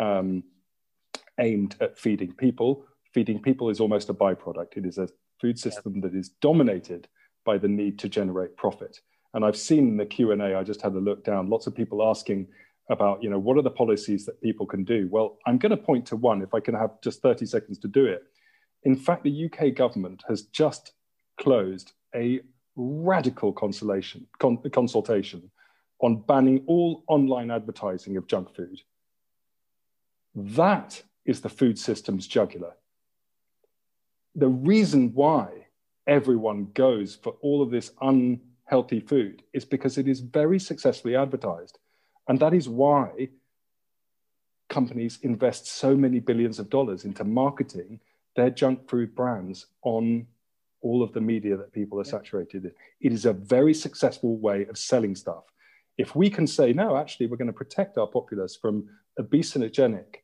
aimed at feeding people. Feeding people is almost a byproduct. It is a food system that is dominated by the need to generate profit. And I've seen in the Q&A, I just had a look down, lots of people asking about, you know, what are the policies that people can do? Well, I'm going to point to one, if I can have just 30 seconds to do it. In fact, the UK government has just closed a radical consultation on banning all online advertising of junk food. That is the food system's jugular. The reason why everyone goes for all of this unhealthy food is because it is very successfully advertised. And that is why companies invest so many billions of dollars into marketing their junk food brands on all of the media that people are saturated in. It is a very successful way of selling stuff. If we can say, no, actually, we're going to protect our populace from obesogenic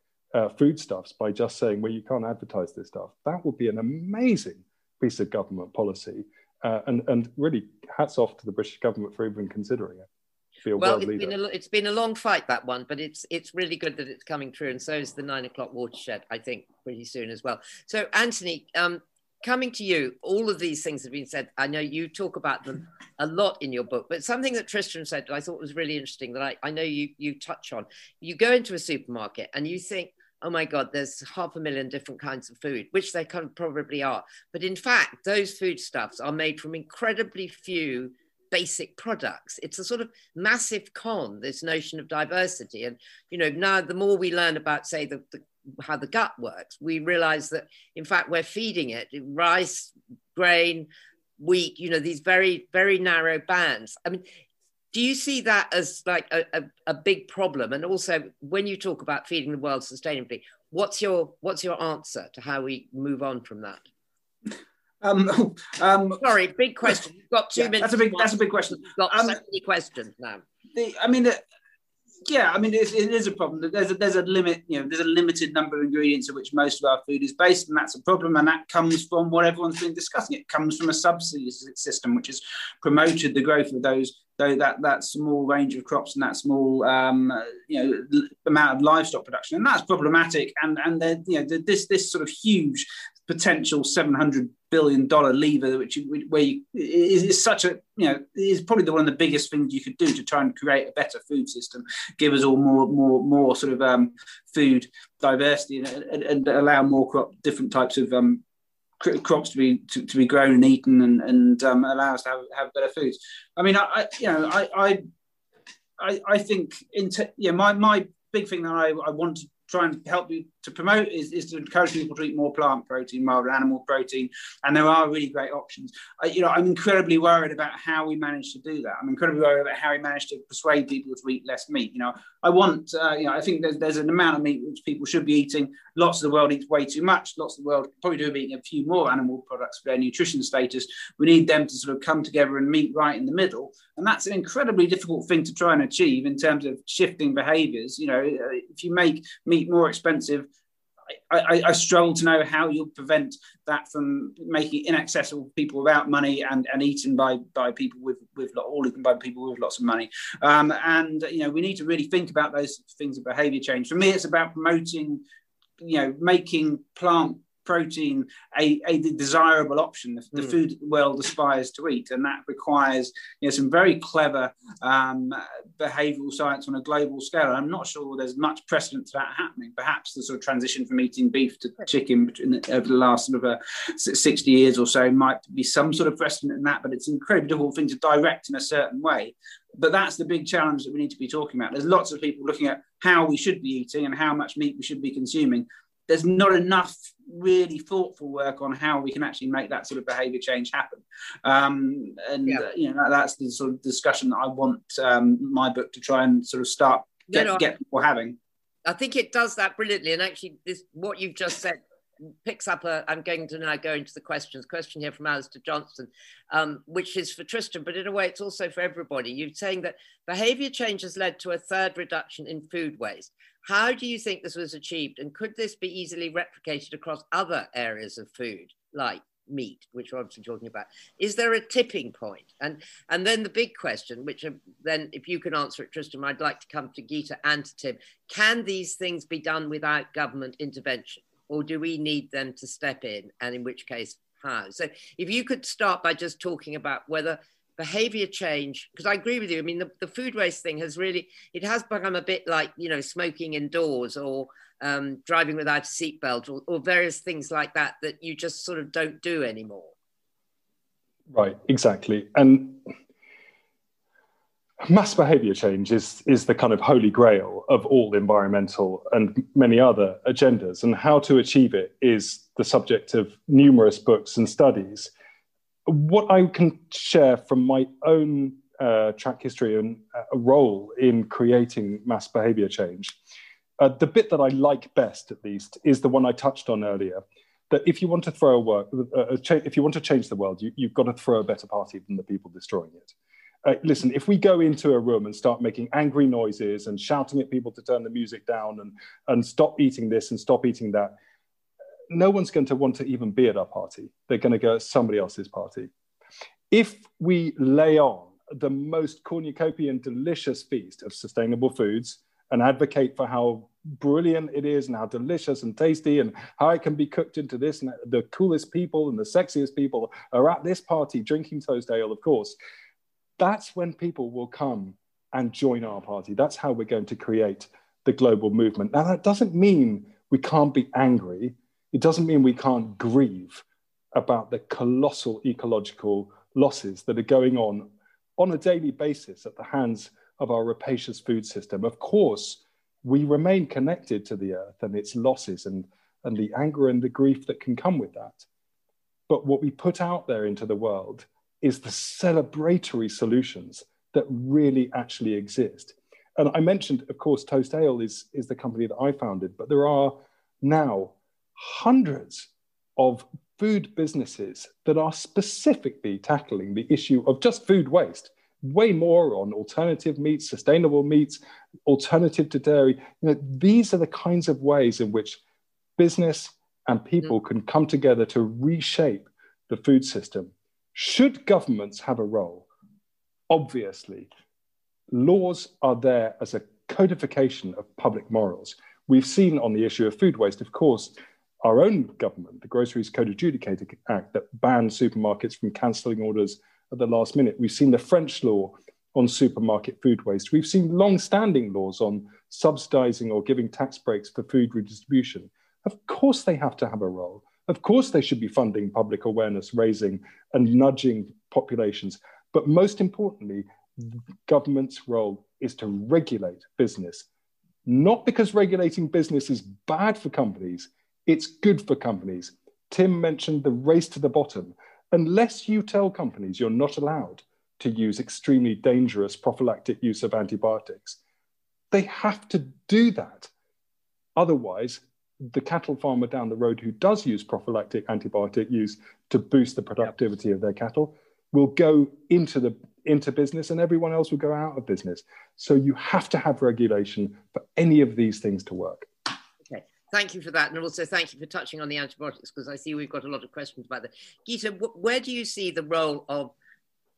foodstuffs by just saying, well, you can't advertise this stuff, that would be an amazing piece of government policy. And really, hats off to the British government for even considering it. Well, it's been a long fight, that one, but it's really good that it's coming through. And so is the 9 o'clock watershed, I think, pretty soon as well. So, Anthony, coming to you, all of these things have been said. I know you talk about them a lot in your book, but something that Tristram said that I thought was really interesting that I know you touch on. You go into a supermarket and you think, oh my God, there's 500,000 different kinds of food, which they probably are. But in fact, those foodstuffs are made from incredibly few basic products. It's a sort of massive con, this notion of diversity. And, you know, now the more we learn about, say, how the gut works, we realize that in fact we're feeding it rice, grain, wheat, you know, these very, very narrow bands. I mean, do you see that as like a big problem? And also, when you talk about feeding the world sustainably, what's your answer to how we move on from that? Sorry, big question. You've got 2 minutes. That's a big question. You've got so many questions now. It is a problem. There's a limit. You know, there's a limited number of ingredients of which most of our food is based, and that's a problem. And that comes from what everyone's been discussing. It comes from a subsidy system which has promoted the growth of that small range of crops and that small amount of livestock production, and that's problematic. And this sort of huge potential $700 billion lever, which is probably one of the biggest things you could do to try and create a better food system, give us all more sort of food diversity and allow more different types of crops to be grown and eaten and allow us to have better foods. I mean, I think my big thing that I want to try and help you to promote is to encourage people to eat more plant protein rather than animal protein, and there are really great options. I'm incredibly worried about how we manage to do that. I'm incredibly worried about how we manage to persuade people to eat less meat. I think there's an amount of meat which people should be eating. Lots of the world eats way too much. Lots of the world probably do be eating a few more animal products for their nutrition status. We need them to sort of come together and meet right in the middle, and that's an incredibly difficult thing to try and achieve in terms of shifting behaviours. If you make meat more expensive, I struggle to know how you'll prevent that from making inaccessible people without money and eaten by people with lots of money. And you know, we need to really think about those things of behaviour change. For me, it's about promoting, you know, making plant protein a desirable option the food world aspires to eat, and that requires, you know, some very clever behavioral science on a global scale. I'm not sure there's much precedent to that happening. Perhaps the sort of transition from eating beef to chicken over the last sort of 60 years or so might be some sort of precedent in that, but it's an incredibly difficult thing to direct in a certain way. But that's the big challenge that we need to be talking about. There's lots of people looking at how we should be eating and how much meat we should be consuming. There's not enough really thoughtful work on how we can actually make that sort of behaviour change happen. You know, that's the sort of discussion that I want my book to try and sort of start, get people having. I think it does that brilliantly. And actually, what you've just said picks up I'm going to now go into the questions. Question here from Alistair Johnson, which is for Tristram, but in a way it's also for everybody. You're saying that behaviour change has led to a third reduction in food waste. How do you think this was achieved, and could this be easily replicated across other areas of food, like meat, which we're obviously talking about? Is there a tipping point? And then the big question, which then, if you can answer it, Tristram, I'd like to come to Geeta and to Tim. Can these things be done without government intervention, or do we need them to step in, and in which case, how? So if you could start by just talking about whether behavior change, because I agree with you. I mean, the food waste thing has really, it has become a bit like, you know, smoking indoors or driving without a seatbelt or various things like that, that you just sort of don't do anymore. Right, exactly. And mass behavior change is the kind of holy grail of all environmental and many other agendas. And how to achieve it is the subject of numerous books and studies. What I can share from my own track history and role in creating mass behaviour change, the bit that I like best, at least, is the one I touched on earlier, that if you want to if you want to change the world, you've got to throw a better party than the people destroying it. Listen, if we go into a room and start making angry noises and shouting at people to turn the music down and stop eating this and stop eating that, no one's going to want to even be at our party. They're going to go at somebody else's party. If we lay on the most cornucopian, delicious feast of sustainable foods and advocate for how brilliant it is and how delicious and tasty and how it can be cooked into this, and the coolest people and the sexiest people are at this party drinking Toast Ale, of course, that's when people will come and join our party. That's how we're going to create the global movement. Now, that doesn't mean we can't be angry. It doesn't mean we can't grieve about the colossal ecological losses that are going on a daily basis at the hands of our rapacious food system. Of course, we remain connected to the earth and its losses and the anger and the grief that can come with that. But what we put out there into the world is the celebratory solutions that really actually exist. And I mentioned, of course, Toast Ale is the company that I founded, but there are now hundreds of food businesses that are specifically tackling the issue of just food waste, way more on alternative meats, sustainable meats, alternative to dairy. You know, these are the kinds of ways in which business and people can come together to reshape the food system. Should governments have a role? Obviously, laws are there as a codification of public morals. We've seen on the issue of food waste, of course, our own government, the Groceries Code Adjudicator Act, that banned supermarkets from cancelling orders at the last minute. We've seen the French law on supermarket food waste. We've seen long-standing laws on subsidising or giving tax breaks for food redistribution. Of course they have to have a role. Of course they should be funding public awareness raising and nudging populations. But most importantly, government's role is to regulate business. Not because regulating business is bad for companies, it's good for companies. Tim mentioned the race to the bottom. Unless you tell companies you're not allowed to use extremely dangerous prophylactic use of antibiotics, they have to do that. Otherwise, the cattle farmer down the road who does use prophylactic antibiotic use to boost the productivity of their cattle will go into business and everyone else will go out of business. So you have to have regulation for any of these things to work. Thank you for that. And also thank you for touching on the antibiotics, because I see we've got a lot of questions about that. Geeta, where do you see the role of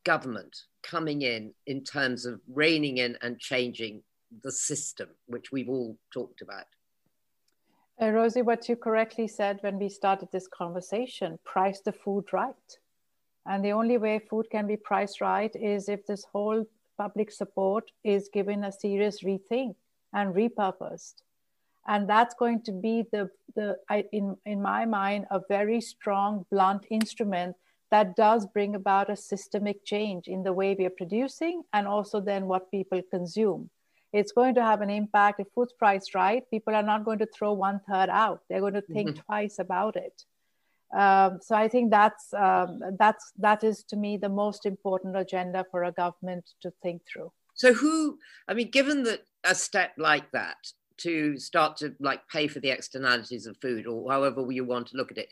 government coming in terms of reining in and changing the system, which we've all talked about? Rosie, what you correctly said when we started this conversation, price the food right. And the only way food can be priced right is if this whole public support is given a serious rethink and repurposed. And that's going to be in my mind, a very strong, blunt instrument that does bring about a systemic change in the way we are producing and also then what people consume. It's going to have an impact. If food's priced right, people are not going to throw 1/3 out. They're going to think twice about it. So I think that is to me the most important agenda for a government to think through. So given that a step like that, to start to pay for the externalities of food, or however you want to look at it,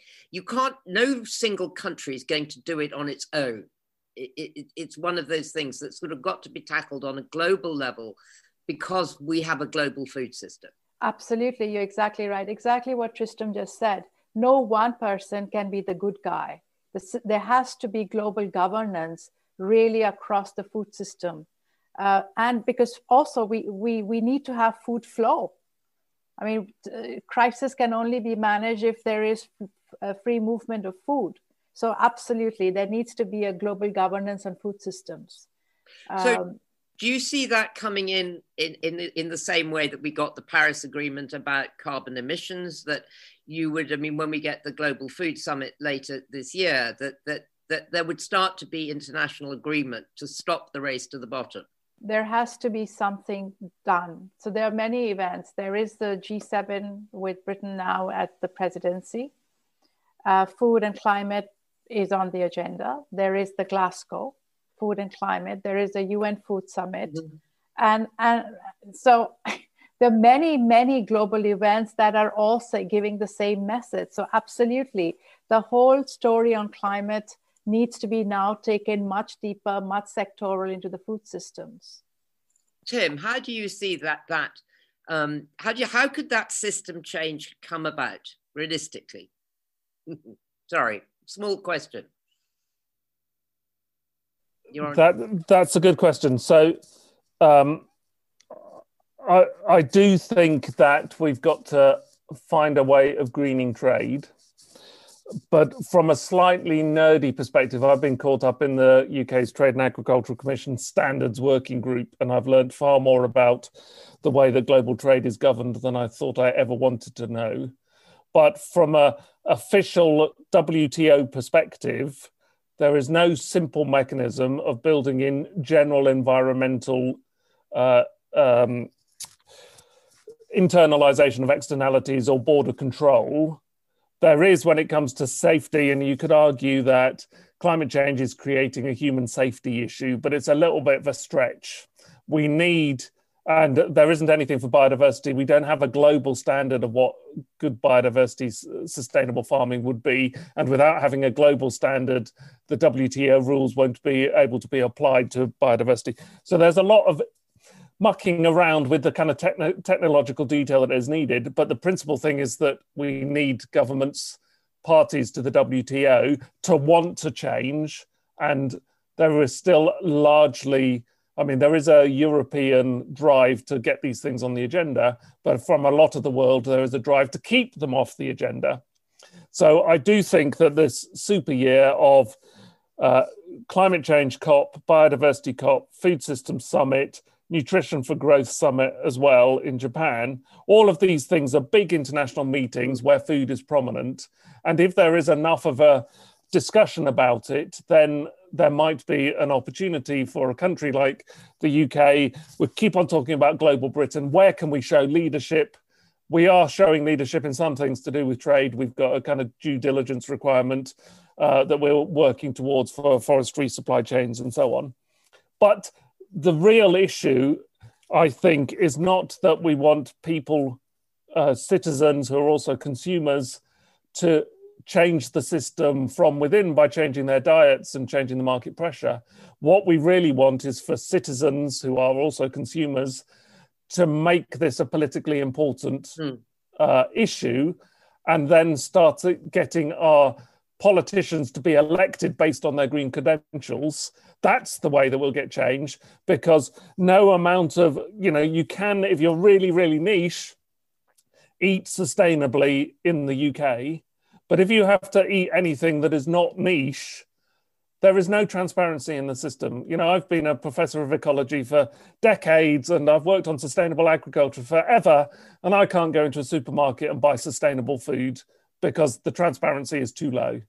no single country is going to do it on its own. It's one of those things that's sort of got to be tackled on a global level, because we have a global food system. Absolutely, you're exactly right. Exactly what Tristram just said. No one person can be the good guy. There has to be global governance really across the food system. And because also we need to have food flow. I mean, crisis can only be managed if there is a free movement of food. So absolutely, there needs to be a global governance on food systems. So do you see that coming in the same way that we got the Paris Agreement about carbon emissions, that you would, when we get the Global Food Summit later this year, that there would start to be international agreement to stop the race to the bottom? There has to be something done. So there are many events. There is the G7 with Britain now at the presidency. Food and climate is on the agenda. There is the Glasgow Food and Climate. There is the UN Food Summit. Mm-hmm. And so there are many, many global events that are also giving the same message. So absolutely, the whole story on climate needs to be now taken much deeper, much sectoral into the food systems. Tim, how do you see how could that system change come about realistically? Sorry, small question. That's a good question. So I do think that we've got to find a way of greening trade. But from a slightly nerdy perspective, I've been caught up in the UK's Trade and Agricultural Commission Standards Working Group, and I've learned far more about the way that global trade is governed than I thought I ever wanted to know. But from an official WTO perspective, there is no simple mechanism of building in general environmental internalisation of externalities or border control. There is when it comes to safety, and you could argue that climate change is creating a human safety issue, but it's a little bit of a stretch. We need, and there isn't anything for biodiversity. We don't have a global standard of what good biodiversity sustainable farming would be. And without having a global standard, the WTO rules won't be able to be applied to biodiversity. So there's a lot of mucking around with the kind of technological detail that is needed. But the principal thing is that we need governments, parties to the WTO, to want to change. And there is still largely, there is a European drive to get these things on the agenda, but from a lot of the world, there is a drive to keep them off the agenda. So I do think that this super year of climate change COP, biodiversity COP, food systems summit, Nutrition for Growth Summit as well in Japan. All of these things are big international meetings where food is prominent. And if there is enough of a discussion about it, then there might be an opportunity for a country like the UK. We keep on talking about global Britain. Where can we show leadership? We are showing leadership in some things to do with trade. We've got a kind of due diligence requirement that we're working towards for forestry supply chains and so on. But the real issue, I think, is not that we want people, citizens who are also consumers, to change the system from within by changing their diets and changing the market pressure. What we really want is for citizens who are also consumers to make this a politically important issue and then start getting our politicians to be elected based on their green credentials, that's the way that we'll get change, because no amount of, you can, if you're really, really niche, eat sustainably in the UK. But if you have to eat anything that is not niche, there is no transparency in the system. I've been a professor of ecology for decades and I've worked on sustainable agriculture forever, and I can't go into a supermarket and buy sustainable food because the transparency is too low.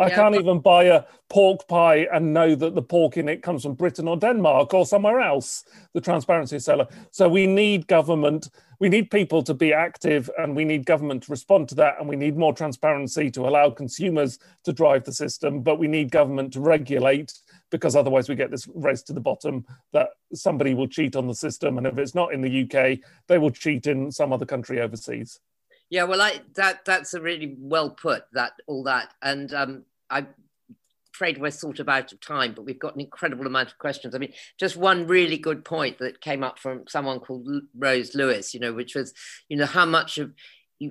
I can't even buy a pork pie and know that the pork in it comes from Britain or Denmark or somewhere else. The transparency is so low. So we need government, we need people to be active, and we need government to respond to that. And we need more transparency to allow consumers to drive the system, but we need government to regulate, because otherwise we get this race to the bottom that somebody will cheat on the system. And if it's not in the UK, they will cheat in some other country overseas. Yeah, well, that's a really well put, all that. And I'm afraid we're sort of out of time, but we've got an incredible amount of questions. I mean, just one really good point that came up from someone called Rose Lewis, which was, how much of,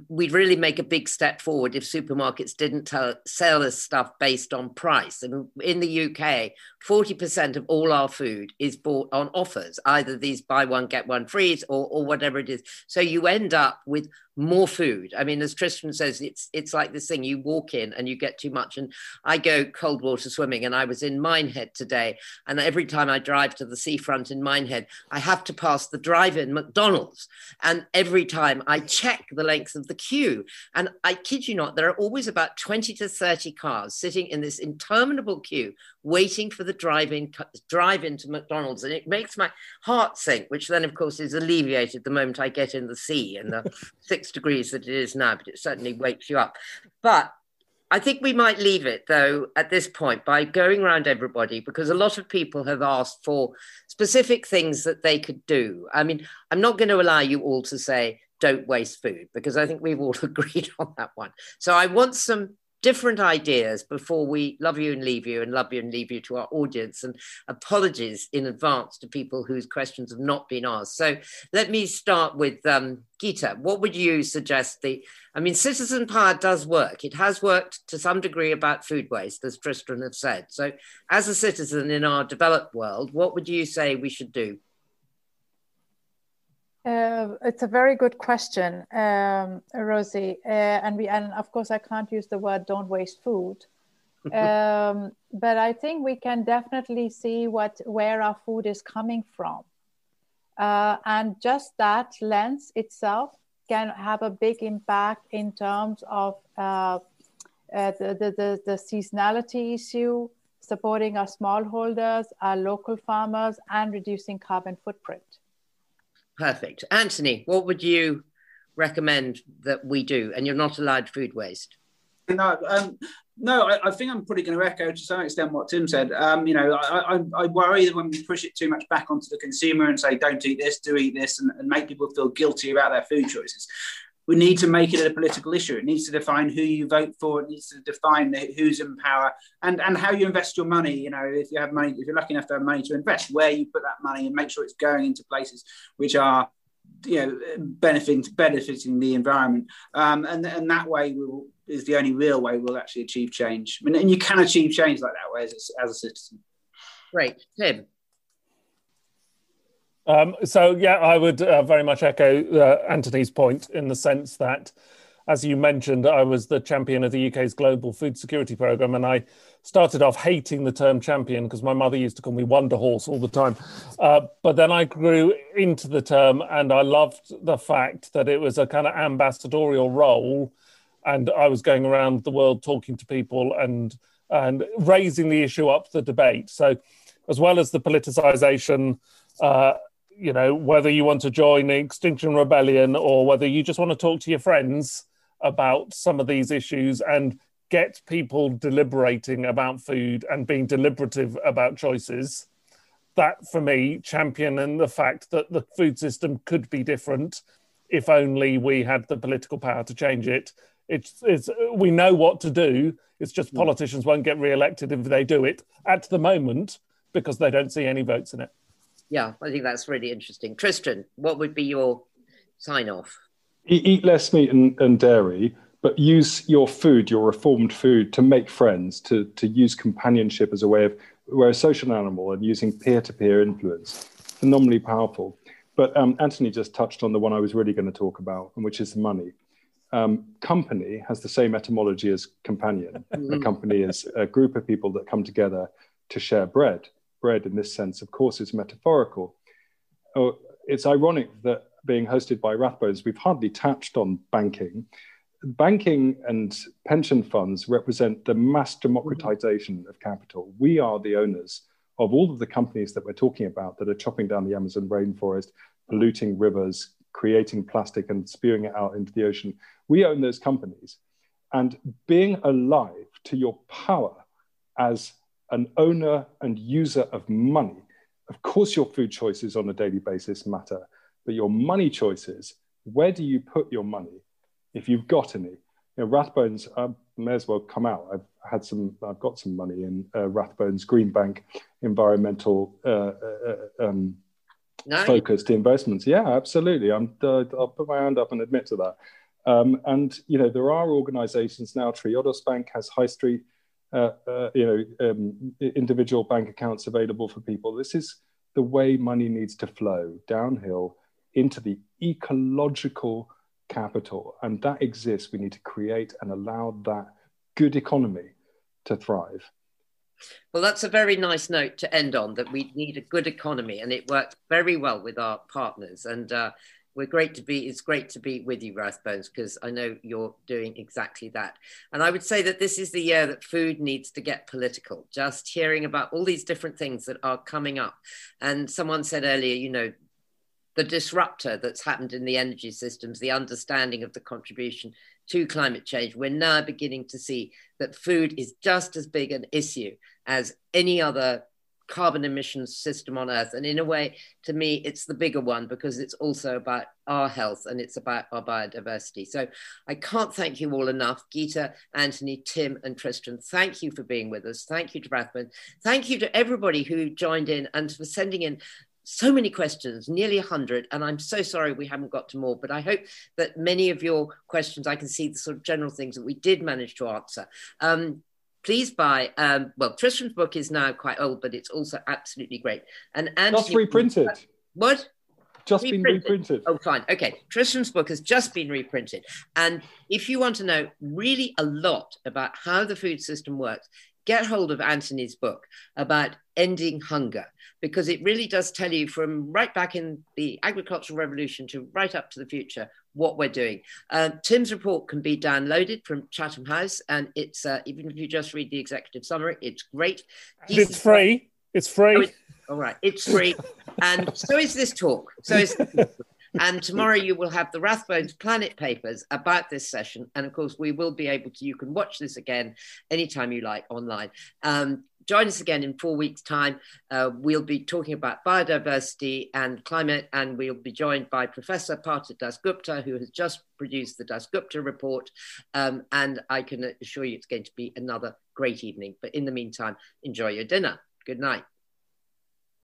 we'd really make a big step forward if supermarkets didn't sell us stuff based on price. And in the UK, 40% of all our food is bought on offers, either these buy one, get one free or whatever it is. So you end up with more food. I mean, as Tristram says, it's like this thing, you walk in and you get too much. And I go cold water swimming, and I was in Minehead today. And every time I drive to the seafront in Minehead, I have to pass the drive-in McDonald's. And every time I check the length of the queue. And I kid you not, there are always about 20 to 30 cars sitting in this interminable queue, waiting for the drive-in to McDonald's. And it makes my heart sink, which then, of course, is alleviated the moment I get in the sea and the 6 degrees that it is now, but it certainly wakes you up. But I think we might leave it, though, at this point by going around everybody, because a lot of people have asked for specific things that they could do. I mean, I'm not going to allow you all to say, don't waste food, because I think we've all agreed on that one. So I want some different ideas before we love you and leave you and love you and leave you to our audience, and apologies in advance to people whose questions have not been asked. So let me start with Geeta. What would you suggest? Citizen power does work. It has worked to some degree about food waste, as Tristram have said. So as a citizen in our developed world, what would you say we should do? It's a very good question, Rosie. And of course, I can't use the word "don't waste food," but I think we can definitely see where our food is coming from, and just that lens itself can have a big impact in terms of the seasonality issue, supporting our smallholders, our local farmers, and reducing carbon footprint. Perfect. Anthony, what would you recommend that we do? And you're not allowed food waste. No, I think I'm probably going to echo to some extent what Tim said. I worry that when we push it too much back onto the consumer and say, don't eat this, do eat this, and make people feel guilty about their food choices. We need to make it a political issue. It needs to define who you vote for. It needs to define who's in power and how you invest your money. If you have money, if you're lucky enough to have money to invest, where you put that money and make sure it's going into places which are, benefiting the environment. And that way is the only real way we'll actually achieve change. And you can achieve change like that way as a citizen. Great, Tim. I would very much echo Anthony's point, in the sense that, as you mentioned, I was the champion of the UK's Global Food Security Programme, and I started off hating the term champion because my mother used to call me Wonder Horse all the time. But then I grew into the term, and I loved the fact that it was a kind of ambassadorial role, and I was going around the world talking to people and raising the issue up the debate. So as well as the politicisation, whether you want to join the Extinction Rebellion or whether you just want to talk to your friends about some of these issues and get people deliberating about food and being deliberative about choices. That, for me, championing the fact that the food system could be different if only we had the political power to change it. We know what to do. It's just politicians won't get re-elected if they do it at the moment because they don't see any votes in it. Yeah, I think that's really interesting. Tristram, what would be your sign-off? Eat less meat and dairy, but use your food, your reformed food, to make friends, to use companionship as a way of, we're a social animal, and using peer-to-peer influence. Phenomenally powerful. But Anthony just touched on the one I was really going to talk about, which is money. Company has the same etymology as companion. A company is a group of people that come together to share bread. Bread, in this sense, of course, is metaphorical. Oh, it's ironic that being hosted by Rathbones, we've hardly touched on banking. Banking and pension funds represent the mass democratization of capital. We are the owners of all of the companies that we're talking about that are chopping down the Amazon rainforest, polluting rivers, creating plastic and spewing it out into the ocean. We own those companies. And being alive to your power as an owner and user of money, of course your food choices on a daily basis matter, but your money choices, where do you put your money? If you've got any, Rathbones may as well come out. I've got some money in Rathbones Green Bank, environmental focused investments. Yeah, absolutely. I'll put my hand up and admit to that. And there are organisations now. Triodos Bank has high street, individual bank accounts available for people. This is the way money needs to flow downhill into the ecological capital, and that exists. We need to create and allow that good economy to thrive. Well, that's a very nice note to end on, that we need a good economy, and it works very well with our partners. And it's great to be with you, Rathbones, because I know you're doing exactly that. And I would say that this is the year that food needs to get political, just hearing about all these different things that are coming up. And someone said earlier, the disruptor that's happened in the energy systems, the understanding of the contribution to climate change. We're now beginning to see that food is just as big an issue as any other carbon emissions system on Earth. And in a way, to me, it's the bigger one, because it's also about our health and it's about our biodiversity. So I can't thank you all enough. Geeta, Anthony, Tim and Tristram, thank you for being with us. Thank you to Rathbones. Thank you to everybody who joined in and for sending in so many questions, nearly 100, and I'm so sorry we haven't got to more, but I hope that many of your questions, I can see the sort of general things that we did manage to answer. Please buy, Tristram's book is now quite old, but it's also absolutely great. And Anthony, just reprinted. What? Just been reprinted. Oh, fine. Okay. Tristram's book has just been reprinted. And if you want to know really a lot about how the food system works, get hold of Anthony's book about ending hunger, because it really does tell you from right back in the agricultural revolution to right up to the future what we're doing. Tim's report can be downloaded from Chatham House, and it's even if you just read the executive summary, it's great. It's free. It's free. All right, it's free. And so is this talk. And tomorrow you will have the Rathbones Planet Papers about this session. And of course, we will be able to, you can watch this again anytime you like online. Join us again in 4 weeks' time. We'll be talking about biodiversity and climate, and we'll be joined by Professor Partha Dasgupta, who has just produced the Dasgupta Report. And I can assure you it's going to be another great evening. But in the meantime, enjoy your dinner. Good night.